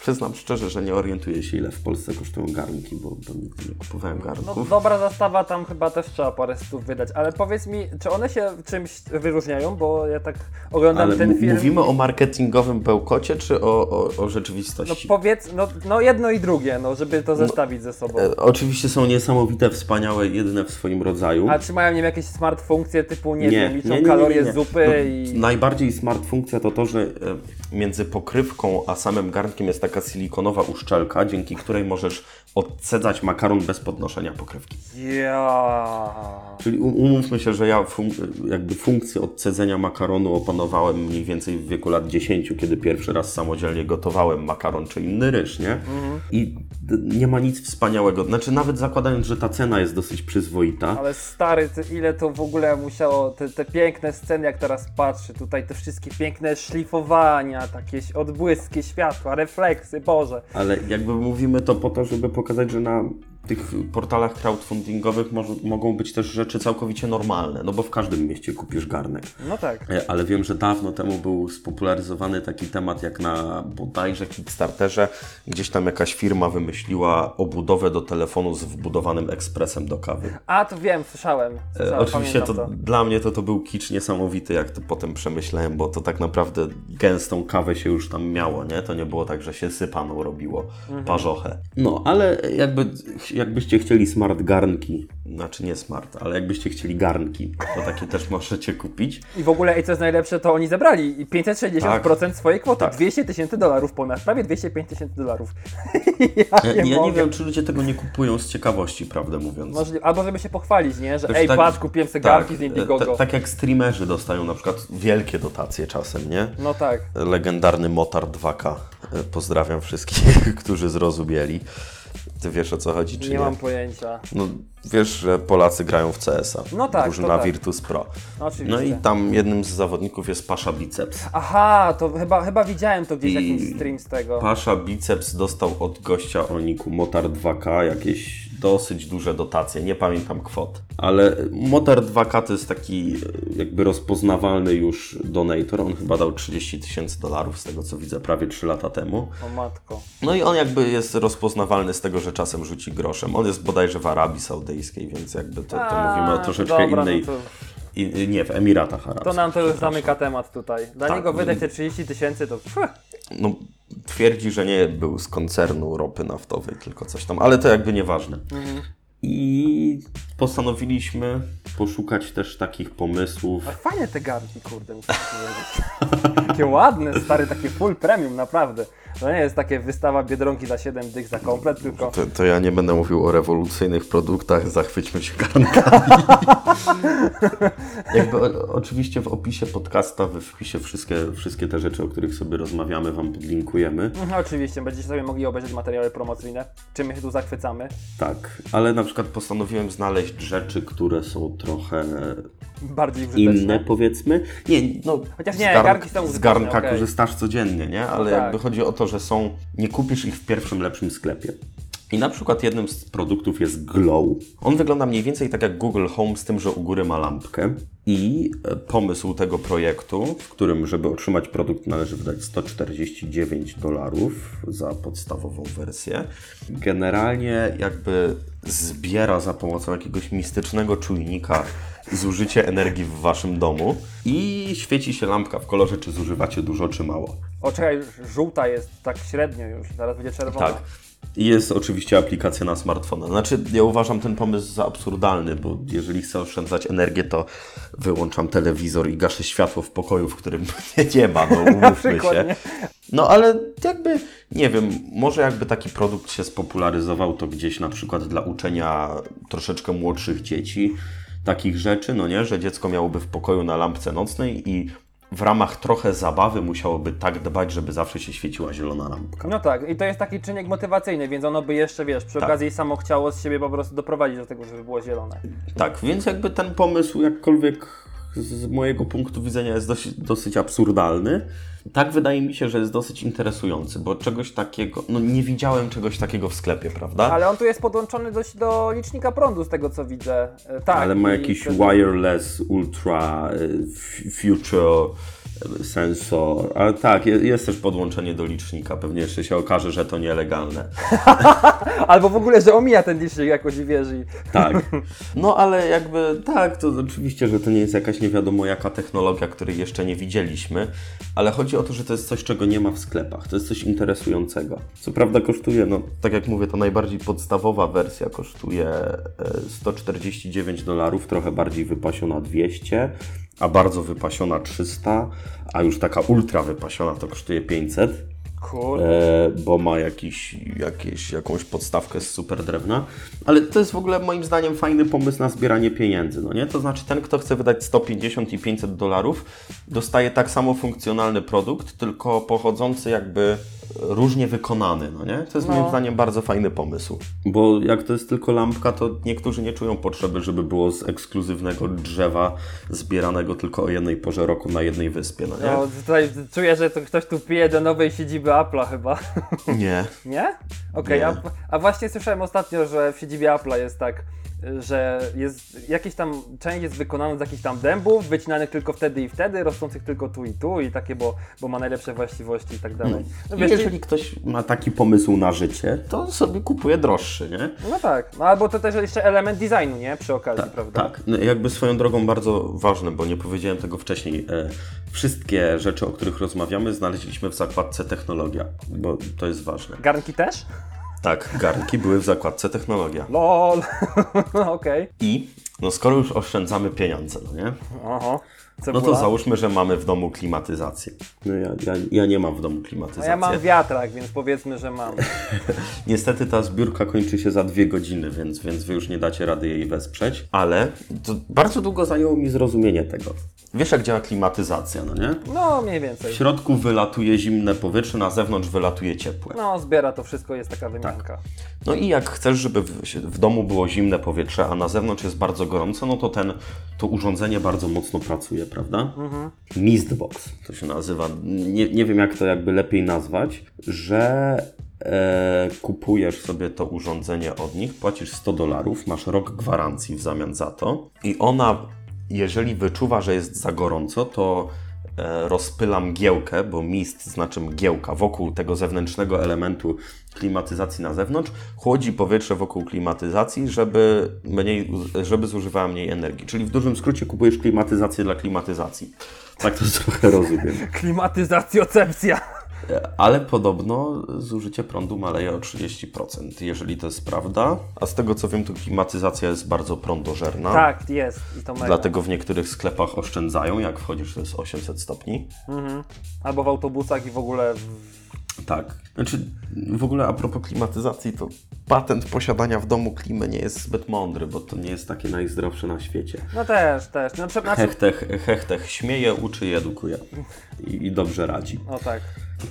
Przyznam szczerze, że nie orientuję się, ile w Polsce kosztują garnki, bo tam nigdy nie kupowałem garnków. No dobra zastawa, tam chyba też trzeba parę stów wydać, ale powiedz mi, czy one się czymś wyróżniają, bo ja tak oglądam ale ten m- film. Mówimy o marketingowym bełkocie, czy o, o, o rzeczywistości? No powiedz, no, no jedno i drugie, no żeby to zestawić no, ze sobą. E, oczywiście są niesamowite, wspaniałe, jedyne w swoim rodzaju. A czy mają nie wiem, jakieś smart funkcje typu, nie, nie wiem, liczą nie, nie, kalorie nie, nie, nie. zupy no, i... Najbardziej smart funkcja to to, że e, między pokrywką a samym garnkiem jest taka silikonowa uszczelka, dzięki której możesz odcedzać makaron bez podnoszenia pokrywki. Yeah. Czyli umówmy się, że ja fun- jakby funkcję odcedzenia makaronu opanowałem mniej więcej w wieku lat dziesięciu, kiedy pierwszy raz samodzielnie gotowałem makaron czy inny ryż, nie? Mm-hmm. I nie ma nic wspaniałego. Znaczy nawet zakładając, że ta cena jest dosyć przyzwoita. Ale stary, ty ile to w ogóle musiało, te, te piękne sceny, jak teraz patrzę, tutaj te wszystkie piękne szlifowania, jakieś odbłyski światła, refleksy, Boże. Ale jakby mówimy to po to, żeby pokazać, że na tych portalach crowdfundingowych może, mogą być też rzeczy całkowicie normalne, no bo w każdym mieście kupisz garnek. No tak. Ale wiem, że dawno temu był spopularyzowany taki temat jak na bodajże Kickstarterze, gdzieś tam jakaś firma wymyśliła obudowę do telefonu z wbudowanym ekspresem do kawy. A, to wiem, słyszałem. słyszałem Oczywiście to, to dla mnie to, to był kicz niesamowity, jak to potem przemyślałem, bo to tak naprawdę gęstą kawę się już tam miało, nie? To nie było tak, że się sypaną robiło mhm. parzochę. No, ale jakby... Jakbyście chcieli smart garnki, znaczy nie smart, ale jakbyście chcieli garnki, to takie też możecie kupić. I w ogóle, i co jest najlepsze, to oni zebrali pięćset sześćdziesiąt procent tak, swojej kwoty, tak. dwieście tysięcy dolarów ponad, prawie dwieście pięćdziesiąt tysięcy dolarów. ja nie, ja nie wiem, czy ludzie tego nie kupują z ciekawości, prawdę mówiąc. Możliwe, albo żeby się pochwalić, nie? Że Też ej, tak, patrz, kupiłem sobie garnki tak, z Indiegogo. Tak, tak jak streamerzy dostają na przykład wielkie dotacje czasem, nie? No tak. Legendarny Motar dwa K. Pozdrawiam wszystkich, którzy zrozumieli. Ty wiesz, o co chodzi, czy nie? Nie mam pojęcia. No wiesz, że Polacy grają w C S a. No tak, Drużyna tak. Virtus Pro. Oczywiście. No i tam jednym z zawodników jest Pasza Biceps. Aha, to chyba, chyba widziałem to gdzieś, I jakiś stream z tego. Pasza Biceps dostał od gościa o niku Motar dwa K jakieś dosyć duże dotacje, nie pamiętam kwot. Ale Motar dwa K to jest taki jakby rozpoznawalny już donator. On chyba dał trzydzieści tysięcy dolarów, z tego co widzę, prawie trzy lata temu. O matko. No i on jakby jest rozpoznawalny z tego, że czasem rzuci groszem. On jest bodajże w Arabii Saudyjskiej, więc jakby to, to A, mówimy o troszeczkę dobra, innej... No to... I, nie, w Emiratach Arabskich. To nam to już zamyka temat tutaj. Dla tak, niego wydać te trzydzieści tysięcy to... No, twierdzi, że nie był z koncernu ropy naftowej, tylko coś tam, ale to jakby nieważne. Mhm. I postanowiliśmy poszukać też takich pomysłów. A fajne te garnki, kurde, muszę powiedzieć. Takie ładne, stary, takie full premium, naprawdę. To nie jest takie wystawa Biedronki za siedem dych za komplet, tylko... To, to ja nie będę mówił o rewolucyjnych produktach, zachwyćmy się garnkami. Jakby o, oczywiście w opisie podcasta, we wpisie wszystkie, wszystkie te rzeczy, o których sobie rozmawiamy, Wam podlinkujemy. No, oczywiście, będziecie sobie mogli obejrzeć materiały promocyjne, czym my się tu zachwycamy. Tak, ale na przykład postanowiłem znaleźć rzeczy, które są trochę... bardziej inne, powiedzmy. Nie, no, chociaż nie, z, gar- garnki są z garnka okay. korzystasz codziennie, nie? Ale no tak. jakby chodzi o to, że są, nie kupisz ich w pierwszym lepszym sklepie. I na przykład jednym z produktów jest Glow. On wygląda mniej więcej tak jak Google Home, z tym, że u góry ma lampkę. I pomysł tego projektu, w którym, żeby otrzymać produkt, należy wydać sto czterdzieści dziewięć dolarów za podstawową wersję. Generalnie jakby zbiera za pomocą jakiegoś mistycznego czujnika zużycie energii w Waszym domu i świeci się lampka w kolorze, czy zużywacie dużo, czy mało. O, czekaj, żółta jest tak średnio już, zaraz będzie czerwona. Tak. Jest oczywiście aplikacja na smartfona. Znaczy, ja uważam ten pomysł za absurdalny, bo jeżeli chcę oszczędzać energię, to wyłączam telewizor i gaszę światło w pokoju, w którym mnie nie ma, no umówmy się. No ale jakby, nie wiem, może jakby taki produkt się spopularyzował, to gdzieś na przykład dla uczenia troszeczkę młodszych dzieci takich rzeczy, no nie, że dziecko miałoby w pokoju na lampce nocnej i w ramach trochę zabawy musiałoby tak dbać, żeby zawsze się świeciła zielona lampka. No tak, i to jest taki czynnik motywacyjny, więc ono by jeszcze, wiesz, przy tak. okazji samo chciało z siebie po prostu doprowadzić do tego, żeby było zielone. Tak, więc jakby ten pomysł jakkolwiek z mojego punktu widzenia jest dosyć, dosyć absurdalny. Tak, wydaje mi się, że jest dosyć interesujący, bo czegoś takiego, no nie widziałem czegoś takiego w sklepie, prawda? Ale on tu jest podłączony dość do licznika prądu, z tego co widzę. Tak. Ale ma jakiś też... wireless, ultra, future sensor, ale tak, jest też podłączenie do licznika, pewnie jeszcze się okaże, że to nielegalne. Albo w ogóle, że omija ten licznik jakoś i wierzy. Tak, no ale jakby tak, to oczywiście, że to nie jest jakaś nie wiadomo jaka technologia, której jeszcze nie widzieliśmy, ale chodzi o to, że to jest coś, czego nie ma w sklepach, to jest coś interesującego. Co prawda kosztuje, no tak jak mówię, to najbardziej podstawowa wersja kosztuje sto czterdzieści dziewięć dolarów, trochę bardziej wypasiona dwieście, a bardzo wypasiona trzysta, a już taka ultra wypasiona to kosztuje pięćset, e, bo ma jakiś, jakieś, jakąś podstawkę z super drewna, ale to jest w ogóle moim zdaniem fajny pomysł na zbieranie pieniędzy, no nie? To znaczy ten, kto chce wydać sto pięćdziesiąt i pięćset dolarów, dostaje tak samo funkcjonalny produkt, tylko pochodzący jakby różnie wykonany, no nie? To jest no. moim zdaniem bardzo fajny pomysł, bo jak to jest tylko lampka, to niektórzy nie czują potrzeby, żeby było z ekskluzywnego drzewa zbieranego tylko o jednej porze roku na jednej wyspie, no nie? No, tutaj czuję, że to ktoś tu pije do nowej siedziby Apple'a chyba. Nie. Nie? Okej, okay, a, a właśnie słyszałem ostatnio, że w siedzibie Apple'a jest tak, że jest jakiś tam, część jest wykonana z jakichś tam dębów, wycinanych tylko wtedy i wtedy, rosnących tylko tu i tu i takie, bo, bo ma najlepsze właściwości i tak dalej. No, wiesz, jeżeli i... ktoś ma taki pomysł na życie, to sobie kupuje droższy, nie? No tak, no albo to też jeszcze element designu, nie? Przy okazji, tak, prawda? Tak, no, jakby swoją drogą bardzo ważne, bo nie powiedziałem tego wcześniej. E, wszystkie rzeczy, o których rozmawiamy, znaleźliśmy w zakładce technologia, bo to jest ważne. Garnki też? Tak, garnki były w zakładce technologia. LOL, no okej. Okay. I no skoro już oszczędzamy pieniądze, no nie? Aha. Cebula. No to załóżmy, że mamy w domu klimatyzację. No ja, ja, ja nie mam w domu klimatyzacji. No ja mam wiatrak, więc powiedzmy, że mam. Niestety ta zbiórka kończy się za dwie godziny, więc, więc wy już nie dacie rady jej wesprzeć, ale to bardzo długo zajęło mi zrozumienie tego. Wiesz, jak działa klimatyzacja, no nie? No mniej więcej. W środku wylatuje zimne powietrze, na zewnątrz wylatuje ciepłe. No zbiera to wszystko, jest taka wymianka. Tak. No i jak chcesz, żeby w, w domu było zimne powietrze, a na zewnątrz jest bardzo gorąco, no to ten, to urządzenie bardzo mocno pracuje, prawda? Mhm. Mistbox to się nazywa. Nie, nie wiem, jak to jakby lepiej nazwać, że e, kupujesz sobie to urządzenie od nich, płacisz sto dolarów, masz rok gwarancji w zamian za to i ona, jeżeli wyczuwa, że jest za gorąco, to e, rozpyla mgiełkę, bo mist znaczy mgiełka, wokół tego zewnętrznego elementu klimatyzacji na zewnątrz, chłodzi powietrze wokół klimatyzacji, żeby, mniej, żeby zużywała mniej energii. Czyli w dużym skrócie kupujesz klimatyzację dla klimatyzacji. Tak to trochę rozumiem. Klimatyzacjocepcja. Ale podobno zużycie prądu maleje o trzydzieści procent, jeżeli to jest prawda. A z tego co wiem, to klimatyzacja jest bardzo prądożerna. Tak, jest. I to dlatego w niektórych sklepach oszczędzają, jak wchodzisz, to jest osiemset stopni. Mhm. Albo w autobusach i w ogóle... W... Tak. Znaczy, w ogóle a propos klimatyzacji, to patent posiadania w domu klimy nie jest zbyt mądry, bo to nie jest takie najzdrowsze na świecie. No też, też. No, trzeba... hehTech, hehTech śmieje, uczy i edukuje. I, i dobrze radzi. O tak.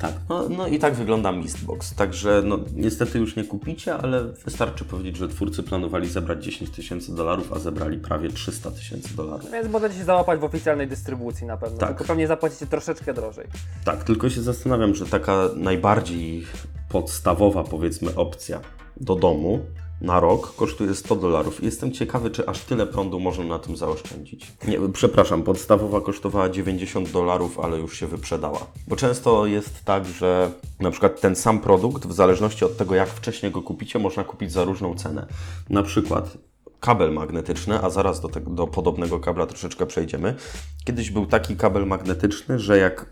Tak. No, no i tak wygląda Mistbox. Także no, niestety już nie kupicie, ale wystarczy powiedzieć, że twórcy planowali zebrać dziesięć tysięcy dolarów, a zebrali prawie trzysta tysięcy dolarów. Więc możecie się załapać w oficjalnej dystrybucji na pewno. Tak. Tylko pewnie zapłacicie troszeczkę drożej. Tak, tylko się zastanawiam, że taka najbardziej podstawowa, powiedzmy, opcja do domu na rok kosztuje sto dolarów. Jestem ciekawy, czy aż tyle prądu można na tym zaoszczędzić. Nie, przepraszam, podstawowa kosztowała dziewięćdziesiąt dolarów, ale już się wyprzedała. Bo często jest tak, że na przykład ten sam produkt, w zależności od tego, jak wcześniej go kupicie, można kupić za różną cenę. Na przykład kabel magnetyczny, a zaraz do, te, do podobnego kabla troszeczkę przejdziemy. Kiedyś był taki kabel magnetyczny, że jak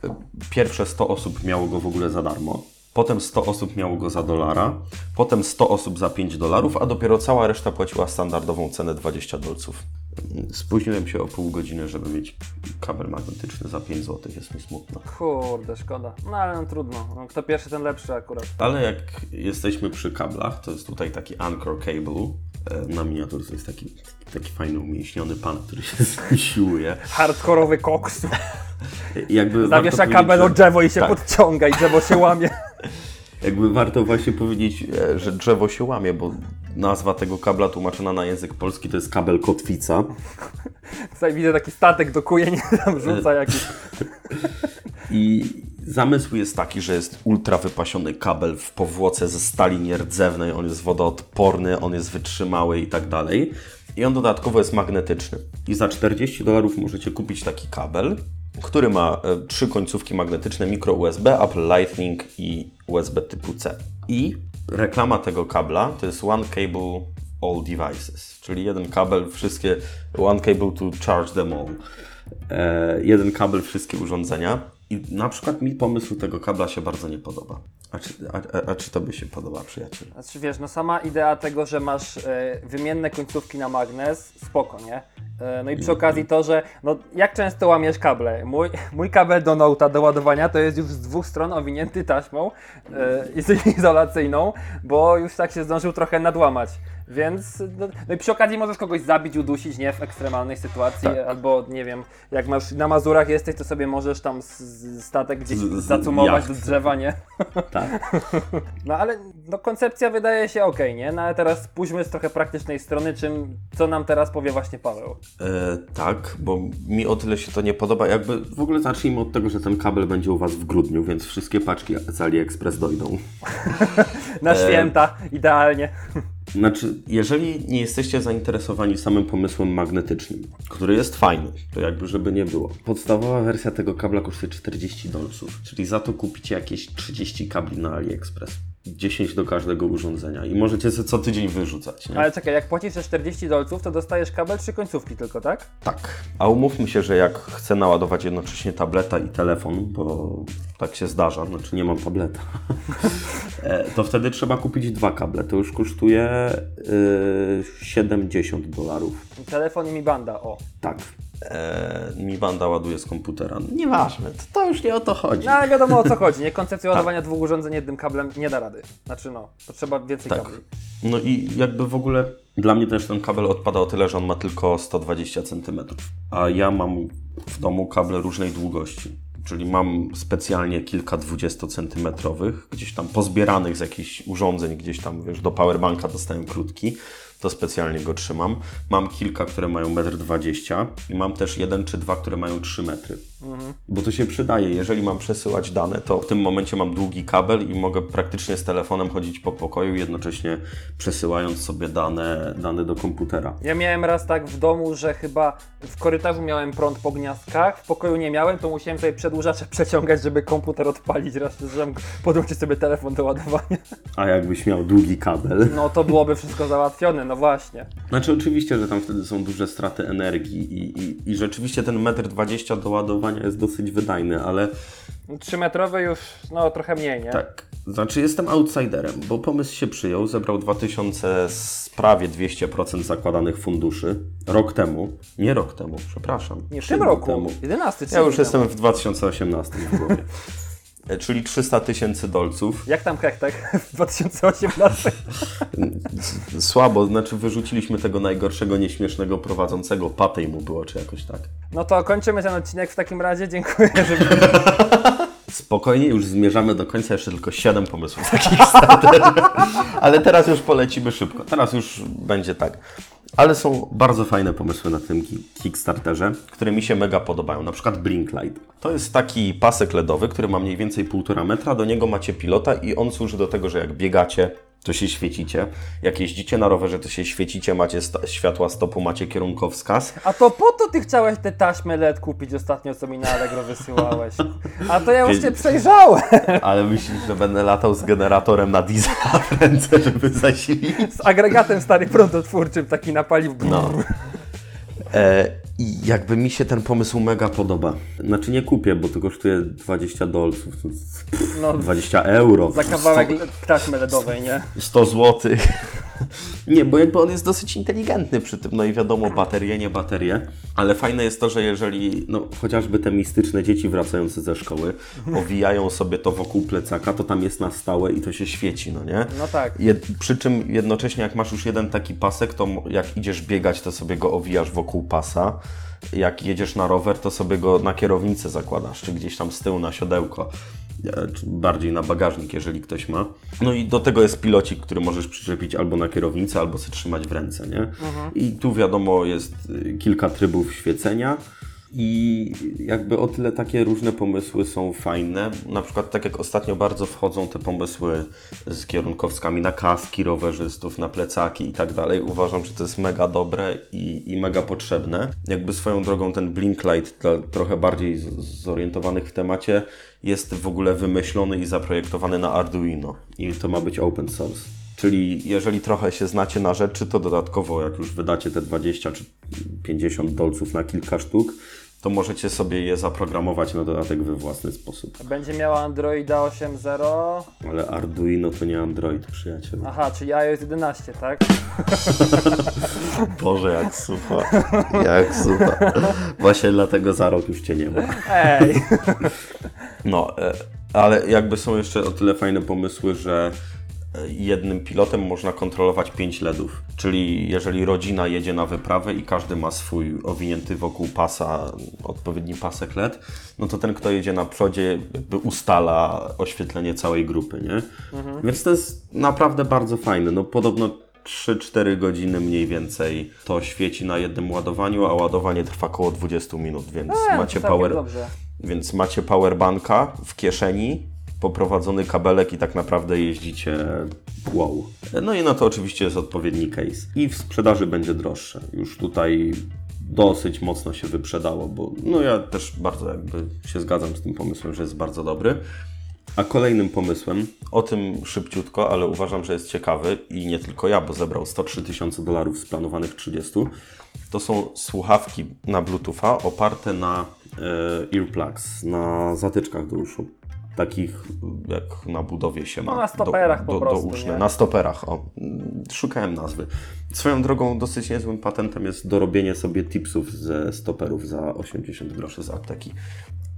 pierwsze sto osób miało go w ogóle za darmo, potem sto osób miało go za dolara, potem sto osób za pięć dolarów, a dopiero cała reszta płaciła standardową cenę dwadzieścia dolców. Spóźniłem się o pół godziny, żeby mieć kabel magnetyczny za pięć złotych, jest mi smutno. Kurde, szkoda. No ale no, trudno. No, kto pierwszy, ten lepszy akurat. Ale jak jesteśmy przy kablach, to jest tutaj taki Anker Cable. Na miniaturce jest taki, taki fajny, umięśniony pan, który się siłuje. Hardkorowy koks. Jakby zawiesza kabel o drzewo i się tak. podciąga i drzewo się łamie. Jakby warto właśnie powiedzieć, że drzewo się łamie, bo nazwa tego kabla tłumaczona na język polski to jest kabel kotwica. Tutaj widzę taki statek do kujenia, tam rzuca jakiś... I zamysł jest taki, że jest ultra wypasiony kabel w powłoce ze stali nierdzewnej, on jest wodoodporny, on jest wytrzymały i tak dalej. I on dodatkowo jest magnetyczny. I za czterdzieści dolarów możecie kupić taki kabel, który ma e, trzy końcówki magnetyczne, mikro U S B, Apple Lightning i U S B typu C. I reklama tego kabla to jest One Cable All Devices, czyli jeden kabel, wszystkie, One Cable to Charge Them All. E, jeden kabel, wszystkie urządzenia. I na przykład mi pomysł tego kabla się bardzo nie podoba. A czy, a, a czy tobie się podoba, przyjaciel? Znaczy wiesz, no sama idea tego, że masz y, wymienne końcówki na magnes, spoko, nie? Y, no i przy okazji to, że no jak często łamiesz kable? Mój, mój kabel do Note'a do ładowania to jest już z dwóch stron owinięty taśmą y, izolacyjną, bo już tak się zdążył trochę nadłamać. Więc, no, no i przy okazji możesz kogoś zabić, udusić, nie? W ekstremalnej sytuacji, tak. Albo nie wiem, jak masz na Mazurach jesteś, to sobie możesz tam z, z statek gdzieś z, zacumować do drzewa, nie? Tak. No ale no, koncepcja wydaje się okej, okay, nie? No ale teraz spójrzmy z trochę praktycznej strony, czym, co nam teraz powie właśnie Paweł. E, tak, bo mi o tyle się to nie podoba, jakby w ogóle zacznijmy od tego, że ten kabel będzie u was w grudniu, więc wszystkie paczki z AliExpress dojdą. Na święta, e... idealnie. Znaczy, jeżeli nie jesteście zainteresowani samym pomysłem magnetycznym, który jest fajny, to jakby żeby nie było. Podstawowa wersja tego kabla kosztuje czterdzieści dolców, czyli za to kupicie jakieś trzydzieści kabli na AliExpress. dziesięć do każdego urządzenia i możecie sobie co tydzień wyrzucać. Nie? Ale czekaj, jak płacisz za czterdzieści dolców, to dostajesz kabel trzy końcówki tylko, tak? Tak. A umówmy się, że jak chcę naładować jednocześnie tableta i telefon, bo tak się zdarza, znaczy nie mam tableta, to wtedy trzeba kupić dwa kable. To już kosztuje yy, siedemdziesiąt dolarów. Telefon i Mi Banda, o. Tak. Eee, Mi Banda ładuje z komputera. Nieważne, to, to już nie o to chodzi. No, wiadomo o co chodzi, nie? Koncepcja ładowania dwóch urządzeń jednym kablem nie da rady. Znaczy no, potrzeba więcej tak. kabli. No i jakby w ogóle dla mnie też ten kabel odpada o tyle, że on ma tylko sto dwadzieścia centymetrów. A ja mam w domu kable różnej długości. Czyli mam specjalnie kilka dwudziestocentymetrowych, gdzieś tam pozbieranych z jakichś urządzeń, gdzieś tam, wiesz, do powerbanka dostałem krótki, to specjalnie go trzymam. Mam kilka, które mają metr dwadzieścia i mam też jeden czy dwa, które mają trzy metry. Mhm. Bo to się przydaje, jeżeli mam przesyłać dane, to w tym momencie mam długi kabel i mogę praktycznie z telefonem chodzić po pokoju, jednocześnie przesyłając sobie dane, dane do komputera. Ja miałem raz tak w domu, że chyba w korytarzu miałem prąd po gniazdkach, w pokoju nie miałem, to musiałem sobie przedłużacze przeciągać, żeby komputer odpalić, raz żeby podłączyć sobie telefon do ładowania. A jakbyś miał długi kabel? No to byłoby wszystko załatwione, no właśnie. Znaczy oczywiście, że tam wtedy są duże straty energii i, i, i rzeczywiście ten metr dwadzieścia do ładowania jest dosyć wydajny, ale... trzymetrowy już, no trochę mniej, nie? Tak. Znaczy jestem outsiderem, bo pomysł się przyjął, zebrał dwa tysiące, prawie dwieście procent zakładanych funduszy rok temu, nie rok temu, przepraszam. Nie w tym roku, temu. jedenasty. Ja już jestem w dwa tysiące osiemnastym w głowie. Czyli trzysta tysięcy dolców. Jak tam hehTech w dwa tysiące osiemnastym? Słabo, znaczy wyrzuciliśmy tego najgorszego, nieśmiesznego prowadzącego, patej mu było, czy jakoś tak. No to kończymy ten odcinek w takim razie, dziękuję. Żeby... Spokojnie, już zmierzamy do końca, jeszcze tylko siedem pomysłów takich starter. Ale teraz już polecimy szybko, teraz już będzie tak. Ale są bardzo fajne pomysły na tym Kickstarterze, które mi się mega podobają. Na przykład Blinklight. To jest taki pasek ledowy, który ma mniej więcej półtora metra. Do niego macie pilota i on służy do tego, że jak biegacie, to się świecicie. Jak jeździcie na rowerze, to się świecicie, macie sta- światła stopu, macie kierunkowskaz. A to po to ty chciałeś tę taśmę L E D kupić ostatnio, co mi na Allegro wysyłałeś. A to ja już cię przejrzałem. Ale myślisz, że będę latał z generatorem na diesla w ręce, żeby zasilić? Z agregatem stary prądotwórczym, taki na paliw. No. E, jakby mi się ten pomysł mega podoba. Znaczy nie kupię, bo to kosztuje dwadzieścia dolców, pff, no, dwadzieścia euro. Za kawałek taśmy ledowej, nie? sto złotych. Nie, bo jakby on jest dosyć inteligentny przy tym, no i wiadomo, baterie, nie baterie, ale fajne jest to, że jeżeli, no chociażby te mistyczne dzieci wracające ze szkoły owijają sobie to wokół plecaka, to tam jest na stałe i to się świeci, no nie? No tak. Jed- przy czym jednocześnie jak masz już jeden taki pasek, to jak idziesz biegać, to sobie go owijasz wokół pasa. jak jedziesz na rower, to sobie go na kierownicę zakładasz, czy gdzieś tam z tyłu na siodełko, bardziej na bagażnik, jeżeli ktoś ma. No i do tego jest pilocik, który możesz przyczepić albo na kierownicę, albo sobie trzymać w ręce, nie? Mhm. I tu wiadomo jest kilka trybów świecenia i jakby o tyle takie różne pomysły są fajne. Na przykład tak jak ostatnio bardzo wchodzą te pomysły z kierunkowskami na kaski rowerzystów, na plecaki i tak dalej. Uważam, że to jest mega dobre i, i mega potrzebne. Jakby swoją drogą ten Blinklight dla trochę bardziej zorientowanych w temacie jest w ogóle wymyślony i zaprojektowany na Arduino i to ma być open source. Czyli jeżeli trochę się znacie na rzeczy, to dodatkowo jak już wydacie te dwadzieścia czy pięćdziesiąt dolców na kilka sztuk, to możecie sobie je zaprogramować na dodatek we własny sposób. Będzie miała Androida osiem zero. Ale Arduino to nie Android, przyjacielu. Aha, czyli iOS jedenaście, tak? Boże, jak supa. Jak supa. Właśnie dlatego za rok już Cię nie ma. Ej! No, ale jakby są jeszcze o tyle fajne pomysły, że jednym pilotem można kontrolować pięć LEDów, czyli jeżeli rodzina jedzie na wyprawę i każdy ma swój owinięty wokół pasa odpowiedni pasek L E D, no to ten, kto jedzie na przodzie, jakby ustala oświetlenie całej grupy, nie? Mhm. Więc to jest naprawdę bardzo fajne. No podobno trzy cztery godziny mniej więcej to świeci na jednym ładowaniu, a ładowanie trwa około dwadzieścia minut, więc eee, macie power... więc macie powerbanka w kieszeni, poprowadzony kabelek i tak naprawdę jeździcie wow. No i na to oczywiście jest odpowiedni case. I w sprzedaży będzie droższe. Już tutaj dosyć mocno się wyprzedało, bo no ja też bardzo jakby się zgadzam z tym pomysłem, że jest bardzo dobry. A kolejnym pomysłem, o tym szybciutko, ale uważam, że jest ciekawy i nie tylko ja, bo zebrał sto trzy tysiące dolarów z planowanych trzydziestu, to są słuchawki na Bluetootha oparte na e, earplugs, na zatyczkach do uszu. Takich jak na budowie się ma. No na stoperach do, do, po prostu. Do uszne. Na stoperach, o. Szukałem nazwy. Swoją drogą dosyć niezłym patentem jest dorobienie sobie tipsów ze stoperów za osiemdziesiąt groszy z apteki.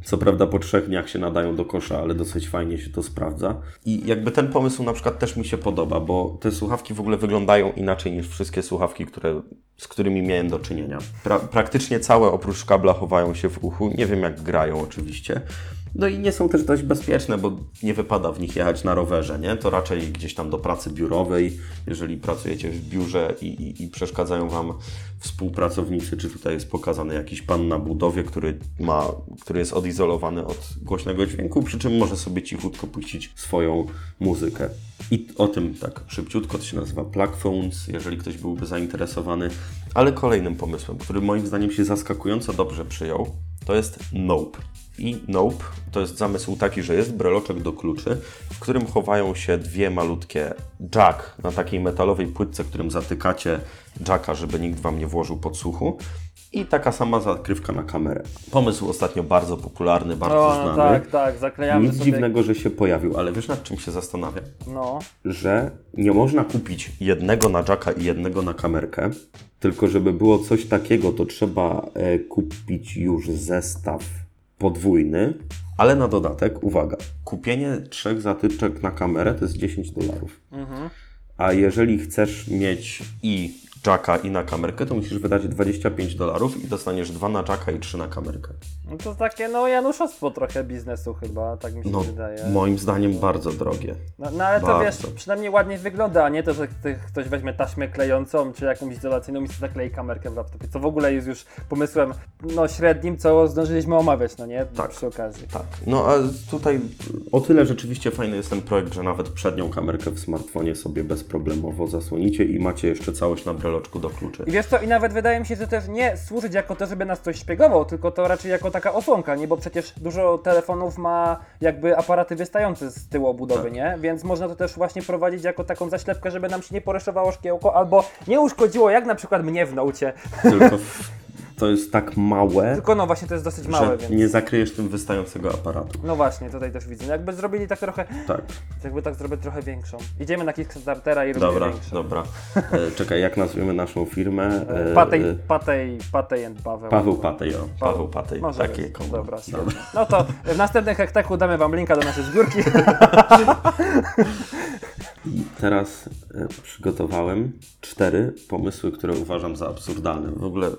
Co prawda po trzech dniach się nadają do kosza, ale dosyć fajnie się to sprawdza. I jakby ten pomysł na przykład też mi się podoba, bo te słuchawki w ogóle wyglądają inaczej niż wszystkie słuchawki, które, z którymi miałem do czynienia. Pra- praktycznie całe oprócz kabla chowają się w uchu. Nie wiem jak grają oczywiście. No i nie są też dość bezpieczne, bo nie wypada w nich jechać na rowerze, nie? To raczej gdzieś tam do pracy biurowej, jeżeli pracujecie w biurze i, i, i przeszkadzają Wam współpracownicy, czy tutaj jest pokazany jakiś pan na budowie, który ma, który jest odizolowany od głośnego dźwięku, przy czym może sobie cichutko puścić swoją muzykę. I o tym tak szybciutko, to się nazywa Plugfones, jeżeli ktoś byłby zainteresowany. Ale kolejnym pomysłem, który moim zdaniem się zaskakująco dobrze przyjął, to jest Nope. I Nope to jest zamysł taki, że jest breloczek do kluczy, w którym chowają się dwie malutkie jack na takiej metalowej płytce, którym zatykacie jacka, żeby nikt Wam nie włożył podsłuchu i taka sama zakrywka na kamerę. Pomysł ostatnio bardzo popularny, bardzo o, znany. Tak, tak, zaklejamy Nic sobie... dziwnego, że się pojawił, ale wiesz nad czym się zastanawiam? No. Że nie można kupić jednego na jacka i jednego na kamerkę, tylko żeby było coś takiego, to trzeba e, kupić już zestaw podwójny, ale na dodatek, uwaga, kupienie trzech zatyczek na kamerę to jest dziesięć dolarów. Mhm. A jeżeli chcesz mieć i jacka i na kamerkę, to musisz wydać dwadzieścia pięć dolarów i dostaniesz dwa na jacka i trzy na kamerkę. No to takie no januszostwo trochę biznesu chyba, tak mi się no, wydaje. Moim zdaniem no. bardzo drogie. No, no ale bardzo. To wiesz, przynajmniej ładnie wygląda, a nie to, że ktoś weźmie taśmę klejącą czy jakąś izolacyjną i zaklei kamerkę w laptopie, co w ogóle jest już pomysłem no średnim, co zdążyliśmy omawiać, no nie? Tak. Przy okazji. Tak. No a tutaj o tyle rzeczywiście fajny jest ten projekt, że nawet przednią kamerkę w smartfonie sobie bezproblemowo zasłonicie i macie jeszcze całość na brelu do kluczy. I wiesz co, i nawet wydaje mi się, że też nie służyć jako to, żeby nas coś szpiegował, tylko to raczej jako taka osłonka, nie? Bo przecież dużo telefonów ma jakby aparaty wystające z tyłu obudowy, tak. Nie? Więc można to też właśnie prowadzić jako taką zaślepkę, żeby nam się nie poryszowało szkiełko albo nie uszkodziło, jak na przykład mnie w Nocie. Tylko to jest tak małe. Tylko no właśnie to jest dosyć małe, więc nie zakryjesz tym wystającego aparatu. No właśnie, tutaj też widzę. Jakby zrobili tak trochę. Tak. Jakby tak zrobić trochę większą. Idziemy na Kickstartera i robimy dobra, większą. Dobra. E, czekaj, jak nazwiemy naszą firmę? E, Patej, e, Patej, Patej and Paweł. Paweł Patej, o. Paweł, Paweł Patej. Może takie komuś. Dobra, dobra. No to w następnym hehTechu damy Wam linka do naszej zbiórki. I teraz przygotowałem cztery pomysły, które uważam za absurdalne. W ogóle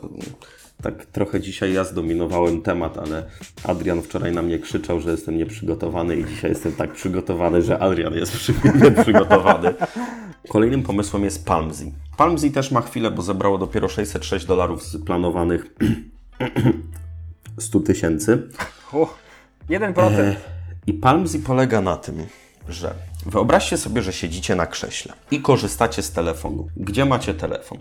tak trochę dzisiaj ja zdominowałem temat, ale Adrian wczoraj na mnie krzyczał, że jestem nieprzygotowany i dzisiaj jestem tak przygotowany, że Adrian jest przy... nieprzygotowany. Kolejnym pomysłem jest Palmzy. Palmzy też ma chwilę, bo zebrało dopiero sześćset sześć dolarów z planowanych stu tysięcy. jeden procent. E, I Palmzy polega na tym, że wyobraźcie sobie, że siedzicie na krześle i korzystacie z telefonu. Gdzie macie telefon?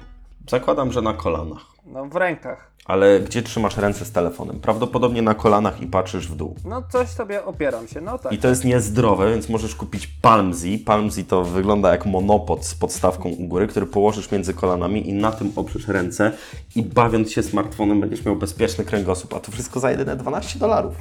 Zakładam, że na kolanach. No w rękach. Ale gdzie trzymasz ręce z telefonem? Prawdopodobnie na kolanach i patrzysz w dół. No coś sobie opieram się, no tak. I to jest niezdrowe, więc możesz kupić Palmzy. Palmzy to wygląda jak monopod z podstawką u góry, który położysz między kolanami i na tym oprzesz ręce i bawiąc się smartfonem będziesz miał bezpieczny kręgosłup. A to wszystko za jedyne dwanaście dolarów.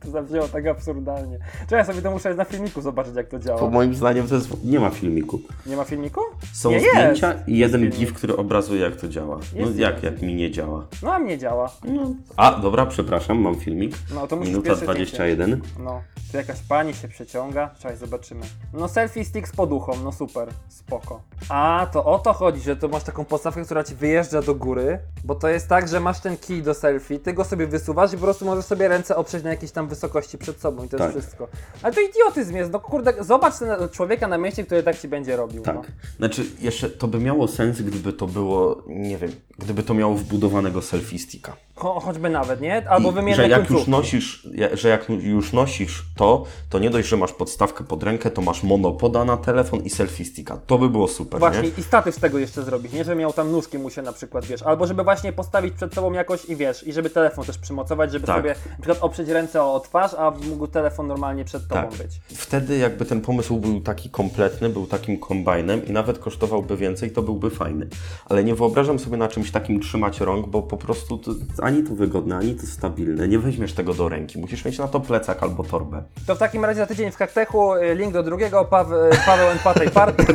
To zabrzmiało tak absurdalnie. Czy ja sobie to muszę na filmiku zobaczyć, jak to działa? To moim zdaniem to jest... Nie ma filmiku. Nie ma filmiku? Są nie zdjęcia jest. I jeden gif, który obrazuje, jak to działa. No jest jak, jak mi nie działa? No a mnie działa. No. A, dobra, przepraszam, mam filmik. No to musisz pierwsze dwadzieścia jeden. No, tu jakaś pani się przeciąga. Czekaj, zobaczymy. No selfie stick z poduchą, no super, spoko. A, to o to chodzi, że to masz taką podstawkę, która ci wyjeżdża do góry, bo to jest tak, że masz ten kij do selfie, ty go sobie wysuwasz i po prostu możesz sobie ręce oprzeć na jakiś tam wysokości przed sobą i to tak. Jest wszystko. Ale to idiotyzm jest, no kurde, zobacz ten człowieka na mieście, który tak ci będzie robił. Tak, no. Znaczy jeszcze to by miało sens, gdyby to było, nie wiem, gdyby to miało wbudowanego selfie sticka. Cho, choćby nawet, nie? Albo wymienię jak już nosisz, że jak już nosisz to, to nie dość, że masz podstawkę pod rękę, to masz monopoda na telefon i selfie sticka. To by było super, właśnie, nie? I statyw z tego jeszcze zrobić, nie? Że miał tam nóżki mu się na przykład, wiesz, albo żeby właśnie postawić przed sobą jakoś i wiesz, i żeby telefon też przymocować, żeby tak. Sobie na przykład oprzeć ręce o twarz, a mógł telefon normalnie przed tobą tak. Być. Wtedy jakby ten pomysł był taki kompletny, był takim kombajnem i nawet kosztowałby więcej, to byłby fajny. Ale nie wyobrażam sobie na czymś takim trzymać rąk, bo po prostu to, ani to wygodne, ani to stabilne. Nie weźmiesz tego do ręki. Musisz mieć na to plecak albo torbę. To w takim razie za tydzień w hehTechu link do drugiego, Paw- Paweł and Patej Party.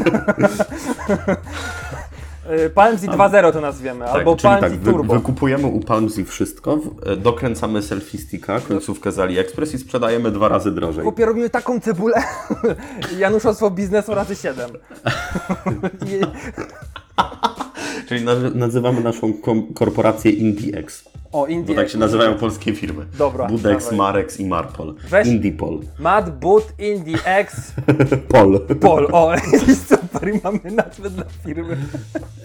Palmzy dwa zero to nazwiemy, tak, albo Palmzy tak, Turbo. Wykupujemy u Palmzy wszystko, dokręcamy selfie sticka, końcówkę z AliExpress i sprzedajemy dwa razy drożej. Kupie robimy taką cebulę, Januszostwo biznesu razy siedem. Czyli nazywamy naszą kom- korporację Indiex. O, Indiex. Bo tak się nazywają polskie firmy. Dobra. Budex, dawaj. Marex i Marpol. Weź Indipol. Mad, Bud, Indiex. Pol. Pol. O, super, mamy nazwę dla firmy.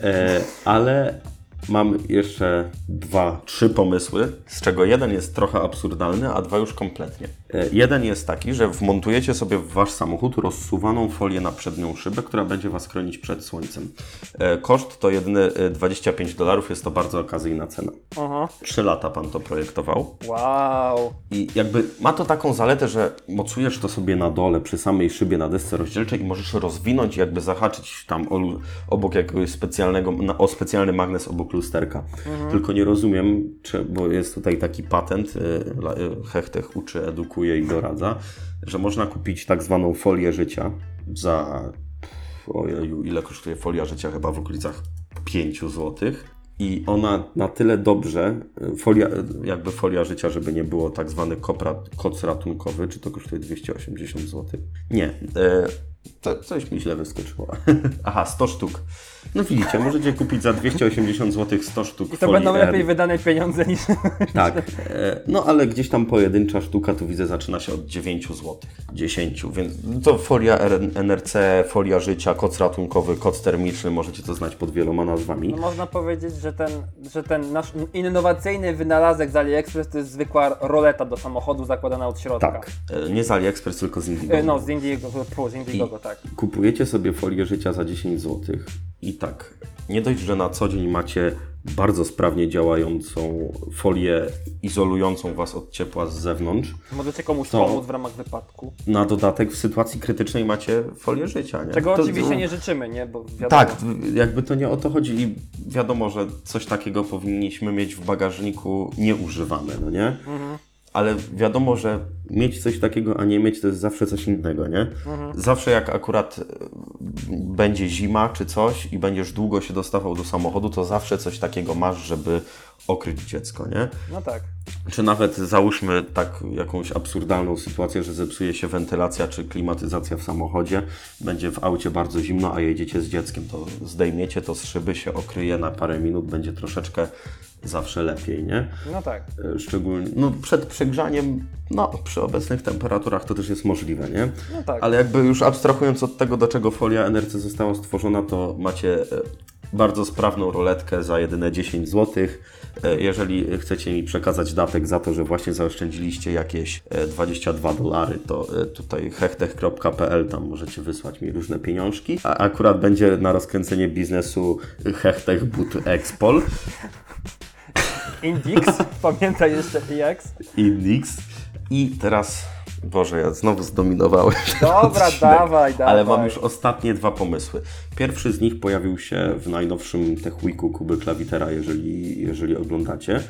E, ale mam jeszcze dwa, trzy pomysły, z czego jeden jest trochę absurdalny, a dwa już kompletnie. E, jeden jest taki, że wmontujecie sobie w wasz samochód rozsuwaną folię na przednią szybę, która będzie was chronić przed słońcem. E, koszt to jedyny dwadzieścia pięć dolarów, jest to bardzo okazyjna cena. Aha. Trzy lata pan to projektował. Wow. I jakby ma to taką zaletę, że mocujesz to sobie na dole, przy samej szybie na desce rozdzielczej i możesz rozwinąć, jakby zahaczyć tam o, obok jakiegoś specjalnego, na, o specjalny magnes obok lusterka. Mhm. Tylko nie rozumiem, czy, bo jest tutaj taki patent, hehTech uczy, edukuje i doradza, że można kupić tak zwaną folię życia za, ojeju, ile kosztuje folia życia, chyba w okolicach pięć złotych. I ona na tyle dobrze, folia, jakby folia życia, żeby nie było tak zwany kopra, koc ratunkowy, czy to kosztuje dwieście osiemdziesiąt złotych? Nie, e, to, coś mi źle wyskoczyło. Aha, sto sztuk. No widzicie, możecie kupić za dwieście osiemdziesiąt złotych sto sztuk folii. I to folii będą lepiej R. wydane pieniądze niż... Tak, e, no ale gdzieś tam pojedyncza sztuka, tu widzę, zaczyna się od dziewięć złotych. dziesięć, więc to folia N R C, folia życia, koc ratunkowy, koc termiczny, możecie to znać pod wieloma nazwami. No, można powiedzieć, że ten, że ten nasz innowacyjny wynalazek z AliExpress to jest zwykła roleta do samochodu zakładana od środka. Tak, e, nie z AliExpress, tylko z Indiegogo. E, no, z Indiegogo, z Indiegogo, tak. Kupujecie sobie folię życia za dziesięć złotych. I tak, nie dość, że na co dzień macie bardzo sprawnie działającą folię izolującą was od ciepła z zewnątrz. Możecie komuś pomóc w ramach wypadku. Na dodatek w sytuacji krytycznej macie folię życia, nie? Czego to, oczywiście nie życzymy, nie? Bo wiadomo. Tak, jakby to nie o to chodzi i wiadomo, że coś takiego powinniśmy mieć w bagażniku nieużywane, no nie? Mhm. Ale wiadomo, że mieć coś takiego, a nie mieć, to jest zawsze coś innego, nie? Mhm. Zawsze jak akurat będzie zima czy coś i będziesz długo się dostawał do samochodu, to zawsze coś takiego masz, żeby okryć dziecko, nie? No tak. Czy nawet załóżmy tak jakąś absurdalną sytuację, że zepsuje się wentylacja czy klimatyzacja w samochodzie, będzie w aucie bardzo zimno, a jedziecie z dzieckiem, to zdejmiecie to z szyby, się okryje na parę minut, będzie troszeczkę zawsze lepiej, nie? No tak. Szczególnie, no przed przegrzaniem, no przy obecnych temperaturach to też jest możliwe, nie? No tak. Ale jakby już abstrahując od tego, do czego folia N R C została stworzona, to macie bardzo sprawną roletkę za jedyne dziesięć złotych. Jeżeli chcecie mi przekazać datek za to, że właśnie zaoszczędziliście jakieś dwadzieścia dwa dolary, to tutaj hehtech kropka pl, tam możecie wysłać mi różne pieniążki. A akurat będzie na rozkręcenie biznesu hehtech but expol. Indix, pamiętaj jeszcze I X. Indix. I teraz, Boże, ja znowu zdominowałem. Dobra, dawaj, dawaj. Ale mam już ostatnie dwa pomysły. Pierwszy z nich pojawił się w najnowszym Tech Weeku Kuby Klawitera, jeżeli, jeżeli oglądacie.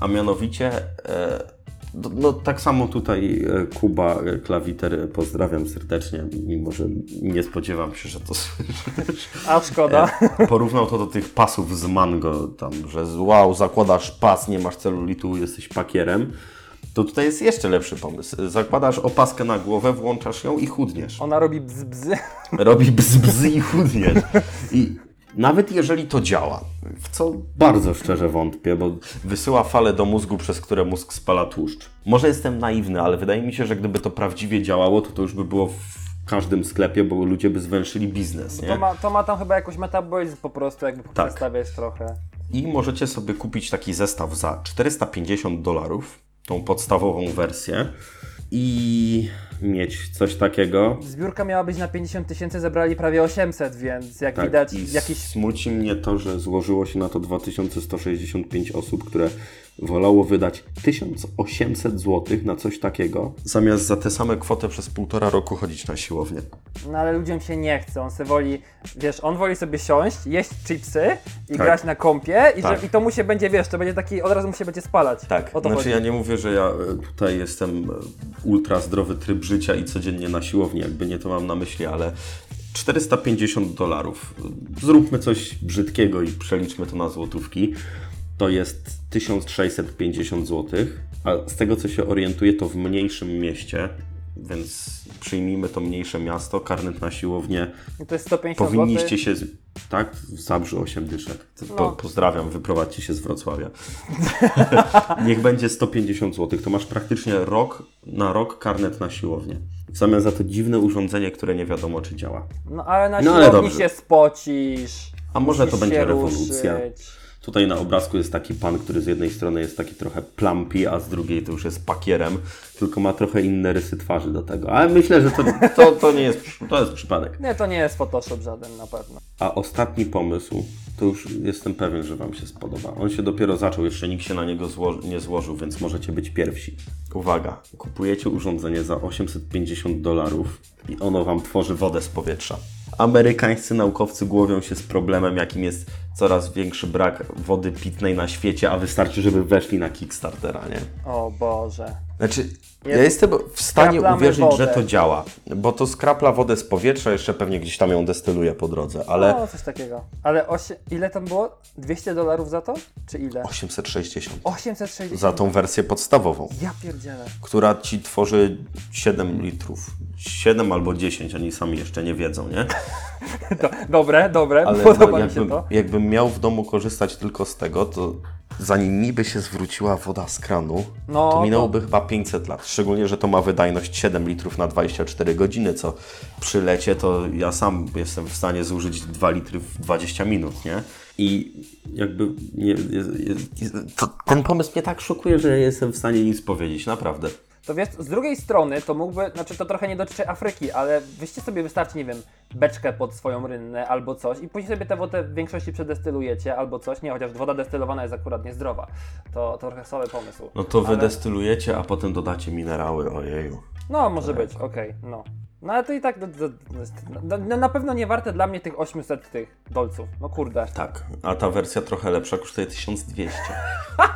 A mianowicie, no tak samo tutaj Kuba Klawiter, pozdrawiam serdecznie, mimo że nie spodziewam się, że to słyszysz. A szkoda. Porównał to do tych pasów z mango, tam, że wow, zakładasz pas, nie masz celulitu, jesteś pakierem. To tutaj jest jeszcze lepszy pomysł. Zakładasz opaskę na głowę, włączasz ją i chudniesz. Ona robi bzbzy. Robi bzbzy i chudniesz. I nawet jeżeli to działa, w co bardzo szczerze wątpię, bo wysyła fale do mózgu, przez które mózg spala tłuszcz. Może jestem naiwny, ale wydaje mi się, że gdyby to prawdziwie działało, to to już by było w każdym sklepie, bo ludzie by zwęszyli biznes, nie? To ma, to ma tam chyba jakąś metabolizm po prostu, jakby tak przedstawiać trochę. I możecie sobie kupić taki zestaw za czterysta pięćdziesiąt dolarów. Tą podstawową wersję i mieć coś takiego. Zbiórka miała być na pięćdziesiąt tysięcy, zebrali prawie osiemset, więc jak tak, widać jakiś... Smuci mnie to, że złożyło się na to dwa tysiące sto sześćdziesiąt pięć osób, które wolało wydać tysiąc osiemset złotych na coś takiego, zamiast za tę samą kwotę przez półtora roku chodzić na siłownię. No ale ludziom się nie chce, on se woli, wiesz, on woli sobie siąść, jeść chipsy i tak grać na kompie i, tak. że, i to mu się będzie, wiesz, to będzie taki, od razu mu się będzie spalać. Tak, znaczy chodzi. Ja nie mówię, że ja tutaj jestem ultra zdrowy tryb życia i codziennie na siłowni, jakby nie to mam na myśli, ale czterysta pięćdziesiąt dolarów, zróbmy coś brzydkiego i przeliczmy to na złotówki. To jest tysiąc sześćset pięćdziesiąt złotych, a z tego co się orientuję to w mniejszym mieście, więc przyjmijmy to mniejsze miasto, karnet na siłownię. I to jest sto pięćdziesiąt powinniście złotych. Się, tak? W Zabrzu osiem dyszek. Po, no. Pozdrawiam, wyprowadźcie się z Wrocławia. Niech będzie sto pięćdziesiąt złotych, to masz praktycznie rok na rok karnet na siłownię. W zamian za to dziwne urządzenie, które nie wiadomo czy działa. No ale na no, siłowni ale się spocisz. A może to będzie rewolucja. Ruszyć. Tutaj na obrazku jest taki pan, który z jednej strony jest taki trochę plumpy, a z drugiej to już jest pakierem, tylko ma trochę inne rysy twarzy do tego. Ale myślę, że to, to, to nie jest, to jest przypadek. Nie, to nie jest Photoshop żaden na pewno. A ostatni pomysł, to już jestem pewien, że Wam się spodoba. On się dopiero zaczął, jeszcze nikt się na niego zło- nie złożył, więc możecie być pierwsi. Uwaga, kupujecie urządzenie za osiemset pięćdziesiąt dolarów i ono Wam tworzy wodę z powietrza. Amerykańscy naukowcy głowią się z problemem, jakim jest coraz większy brak wody pitnej na świecie, a wystarczy, żeby weszli na Kickstartera, nie? O Boże. Znaczy, ja jestem w stanie uwierzyć, wodę. że to działa, bo to skrapla wodę z powietrza, jeszcze pewnie gdzieś tam ją destyluje po drodze, ale... O, coś takiego. Ale osie... ile tam było? dwieście dolarów za to? Czy ile? osiemset sześćdziesiąt. osiemset sześćdziesiąt. Za tą wersję podstawową. Ja pierdzielę. Która ci tworzy siedem litrów. siedem albo dziesięć, oni sami jeszcze nie wiedzą, nie? Do, dobre, dobre, ale podoba jakby, mi się to. Jakbym miał w domu korzystać tylko z tego, to zanim mi by się zwróciła woda z kranu, no, to minęłoby to... chyba pięćset lat. Szczególnie, że to ma wydajność siedem litrów na dwadzieścia cztery godziny, co przy lecie to ja sam jestem w stanie zużyć dwa litry w dwadzieścia minut, nie? I jakby nie, to, ten pomysł mnie tak szokuje, że nie jestem w stanie nic powiedzieć, naprawdę. To wiesz, z drugiej strony to mógłby, znaczy to trochę nie dotyczy Afryki, ale wyście sobie wystarczy, nie wiem, beczkę pod swoją rynnę albo coś i później sobie tę wodę w większości przedestylujecie albo coś, nie, chociaż woda destylowana jest akurat niezdrowa. To, to trochę słaby pomysł. No to ale... wy destylujecie, a potem dodacie minerały, ojeju. No, może tak być, okej, okay, no. No ale to i tak do, do, do, do, na pewno nie warte dla mnie tych osiemset tych dolców. No kurde. Tak, a ta wersja trochę lepsza kosztuje tysiąc dwieście.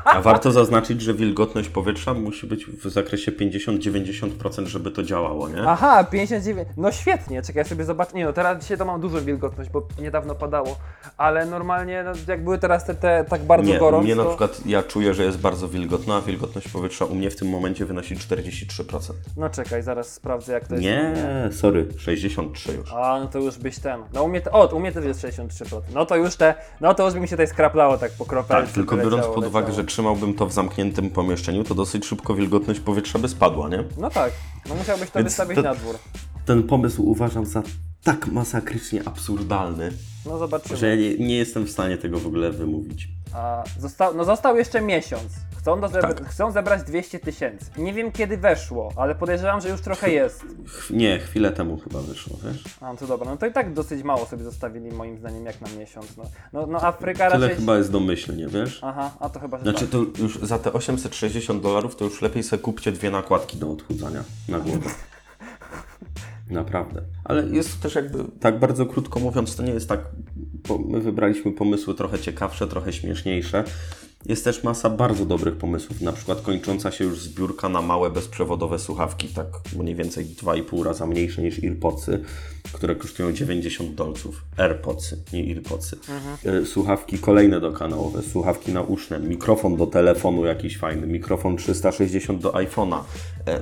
A warto zaznaczyć, że wilgotność powietrza musi być w zakresie pięćdziesiąt do dziewięćdziesięciu procent, żeby to działało, nie? Aha, pięćdziesiąt dziewięć. No świetnie, czekaj, sobie zobaczę. Nie no, teraz dzisiaj to mam dużą wilgotność, bo niedawno padało. Ale normalnie, no, jak były teraz te, te tak bardzo gorące. Nie, u mnie to... na przykład ja czuję, że jest bardzo wilgotna, a wilgotność powietrza u mnie w tym momencie wynosi czterdzieści trzy procent. No czekaj, zaraz sprawdzę, jak to jest. Nie. Sorry, sześćdziesiąt trzy już. A, no to już byś ten. No u mnie, te, o, u mnie też jest sześćdziesiąt trzy procent. No to już te, no to już by mi się tutaj skraplało tak po kropelce. Tak, tylko biorąc pod uwagę, leciało. Że trzymałbym to w zamkniętym pomieszczeniu, to dosyć szybko wilgotność powietrza by spadła, nie? No tak, no musiałbyś to Więc wystawić te, na dwór. Ten pomysł uważam za tak masakrycznie absurdalny, no zobaczymy, że ja nie, nie jestem w stanie tego w ogóle wymówić. A został, no został jeszcze miesiąc. Chcą, do zebra- tak. chcą zebrać dwieście tysięcy. Nie wiem, kiedy weszło, ale podejrzewam, że już trochę jest. Nie, chwilę temu chyba wyszło, wiesz? A, no to dobra, no to i tak dosyć mało sobie zostawili, moim zdaniem, jak na miesiąc. No, no, no Afryka Tyle raczej... chyba jest domyślnie, wiesz? Aha, a to chyba... Znaczy to już za te osiemset sześćdziesiąt dolarów to już lepiej sobie kupcie dwie nakładki do odchudzania na głowę. Naprawdę. Ale jest to też jakby, tak bardzo krótko mówiąc, to nie jest tak, bo my wybraliśmy pomysły trochę ciekawsze, trochę śmieszniejsze. Jest też masa bardzo dobrych pomysłów, na przykład kończąca się już zbiórka na małe bezprzewodowe słuchawki, tak mniej więcej dwa i pół raza mniejsze niż AirPodsy, które kosztują dziewięćdziesiąt dolców. AirPodsy, nie AirPodsy. Mhm. Słuchawki kolejne dokanałowe, słuchawki nauszne, mikrofon do telefonu jakiś fajny, mikrofon trzysta sześćdziesiąt do iPhone'a,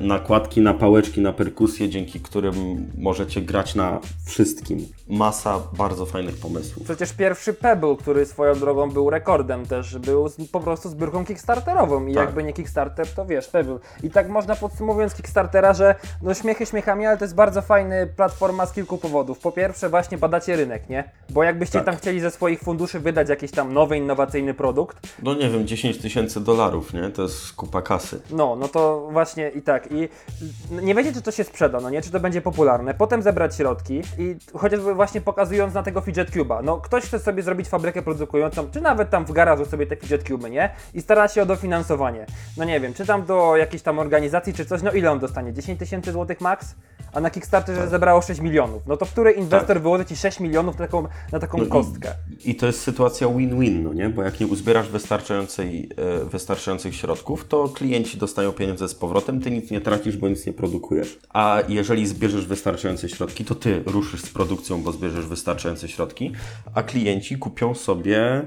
nakładki na pałeczki, na perkusję, dzięki którym możecie grać na wszystkim. Masa bardzo fajnych pomysłów. Przecież pierwszy Pebble, który swoją drogą był rekordem też, był z po prostu zbiórką kickstarterową i tak. Jakby nie Kickstarter, to wiesz, Pebble. I tak można podsumowując Kickstartera, że no śmiechy śmiechami, ale to jest bardzo fajna platforma z kilku powodów. Po pierwsze właśnie badacie rynek, nie? Bo jakbyście tak. tam chcieli ze swoich funduszy wydać jakiś tam nowy, innowacyjny produkt. No nie wiem, dziesięć tysięcy dolarów, nie? To jest kupa kasy. No, no to właśnie i tak. I nie wiecie, czy to się sprzeda, no nie? Czy to będzie popularne. Potem zebrać środki i chociażby właśnie pokazując na tego Fidget Cube'a. No ktoś chce sobie zrobić fabrykę produkującą, czy nawet tam w garażu sobie te Fidget Cube, nie? I stara się o dofinansowanie. No nie wiem, czy tam do jakiejś tam organizacji, czy coś, no ile on dostanie? dziesięć tysięcy złotych max? A na Kickstarterze tak. zebrało sześć milionów. No to który inwestor tak. wyłoży Ci sześć milionów na taką, na taką no kostkę? I, I to jest sytuacja win-win, no nie? Bo jak nie uzbierasz wystarczającej, e, wystarczających środków, to klienci dostają pieniądze z powrotem, Ty nic nie tracisz, bo nic nie produkujesz. A jeżeli zbierzesz wystarczające środki, to Ty ruszysz z produkcją, bo zbierzesz wystarczające środki, a klienci kupią sobie...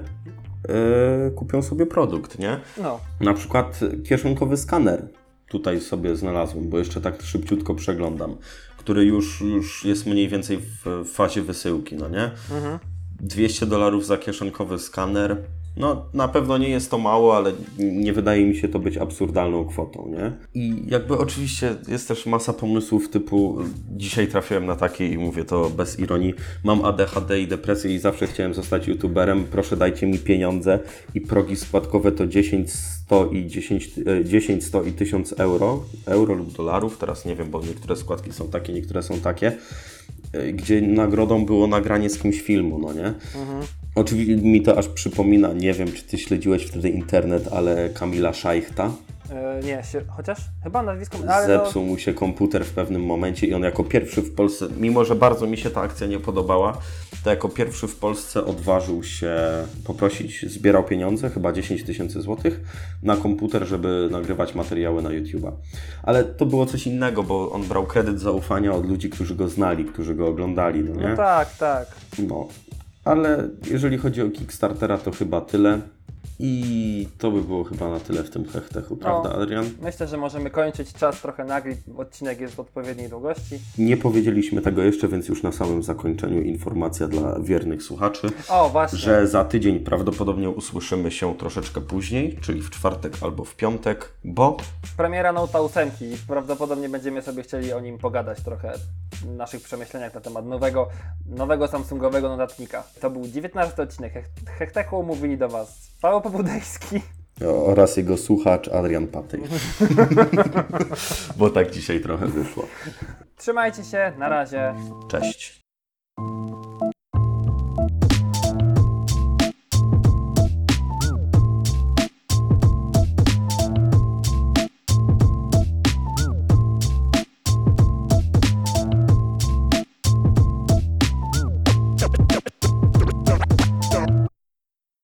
Yy, kupią sobie produkt, nie? No. Na przykład kieszonkowy skaner tutaj sobie znalazłem, bo jeszcze tak szybciutko przeglądam, który już, już jest mniej więcej w fazie wysyłki, no nie? Mhm. dwieście dolarów za kieszonkowy skaner, no na pewno nie jest to mało, ale nie wydaje mi się to być absurdalną kwotą, nie? I jakby oczywiście jest też masa pomysłów typu, dzisiaj trafiłem na takie i mówię to bez ironii, mam A D H D i depresję i zawsze chciałem zostać youtuberem, proszę dajcie mi pieniądze i progi składkowe to dziesięć, sto i tysiąc euro, euro lub dolarów, teraz nie wiem, bo niektóre składki są takie, niektóre są takie, gdzie nagrodą było nagranie z kimś filmu, no nie? Mhm. Oczywiście mi to aż przypomina, nie wiem, czy Ty śledziłeś wtedy internet, ale Kamila Szajchta. Yy, nie, się, chociaż chyba nazwisko... Ale Zepsuł to... mu się komputer w pewnym momencie i on jako pierwszy w Polsce, mimo że bardzo mi się ta akcja nie podobała, to jako pierwszy w Polsce odważył się poprosić, zbierał pieniądze, chyba dziesięć tysięcy złotych na komputer, żeby nagrywać materiały na YouTube'a. Ale to było coś innego, bo on brał kredyt zaufania od ludzi, którzy go znali, którzy go oglądali, no nie? No tak, tak. No. Ale jeżeli chodzi o Kickstartera, to chyba tyle. I to by było chyba na tyle w tym hehTechu, prawda, no, Adrian? Myślę, że możemy kończyć, czas trochę nagli, odcinek jest w odpowiedniej długości. Nie powiedzieliśmy tego jeszcze, więc już na samym zakończeniu informacja dla wiernych słuchaczy, o, właśnie. Że za tydzień prawdopodobnie usłyszymy się troszeczkę później, czyli w czwartek albo w piątek, bo... Premiera Note'a osiem i prawdopodobnie będziemy sobie chcieli o nim pogadać trochę w naszych przemyśleniach na temat nowego, nowego samsungowego notatnika. To był dziewiętnasty odcinek hehTechu, mówili do Was Paweł Pobudejski oraz jego słuchacz Adrian Patyj. Bo tak dzisiaj trochę wyszło. Trzymajcie się, na razie. Cześć.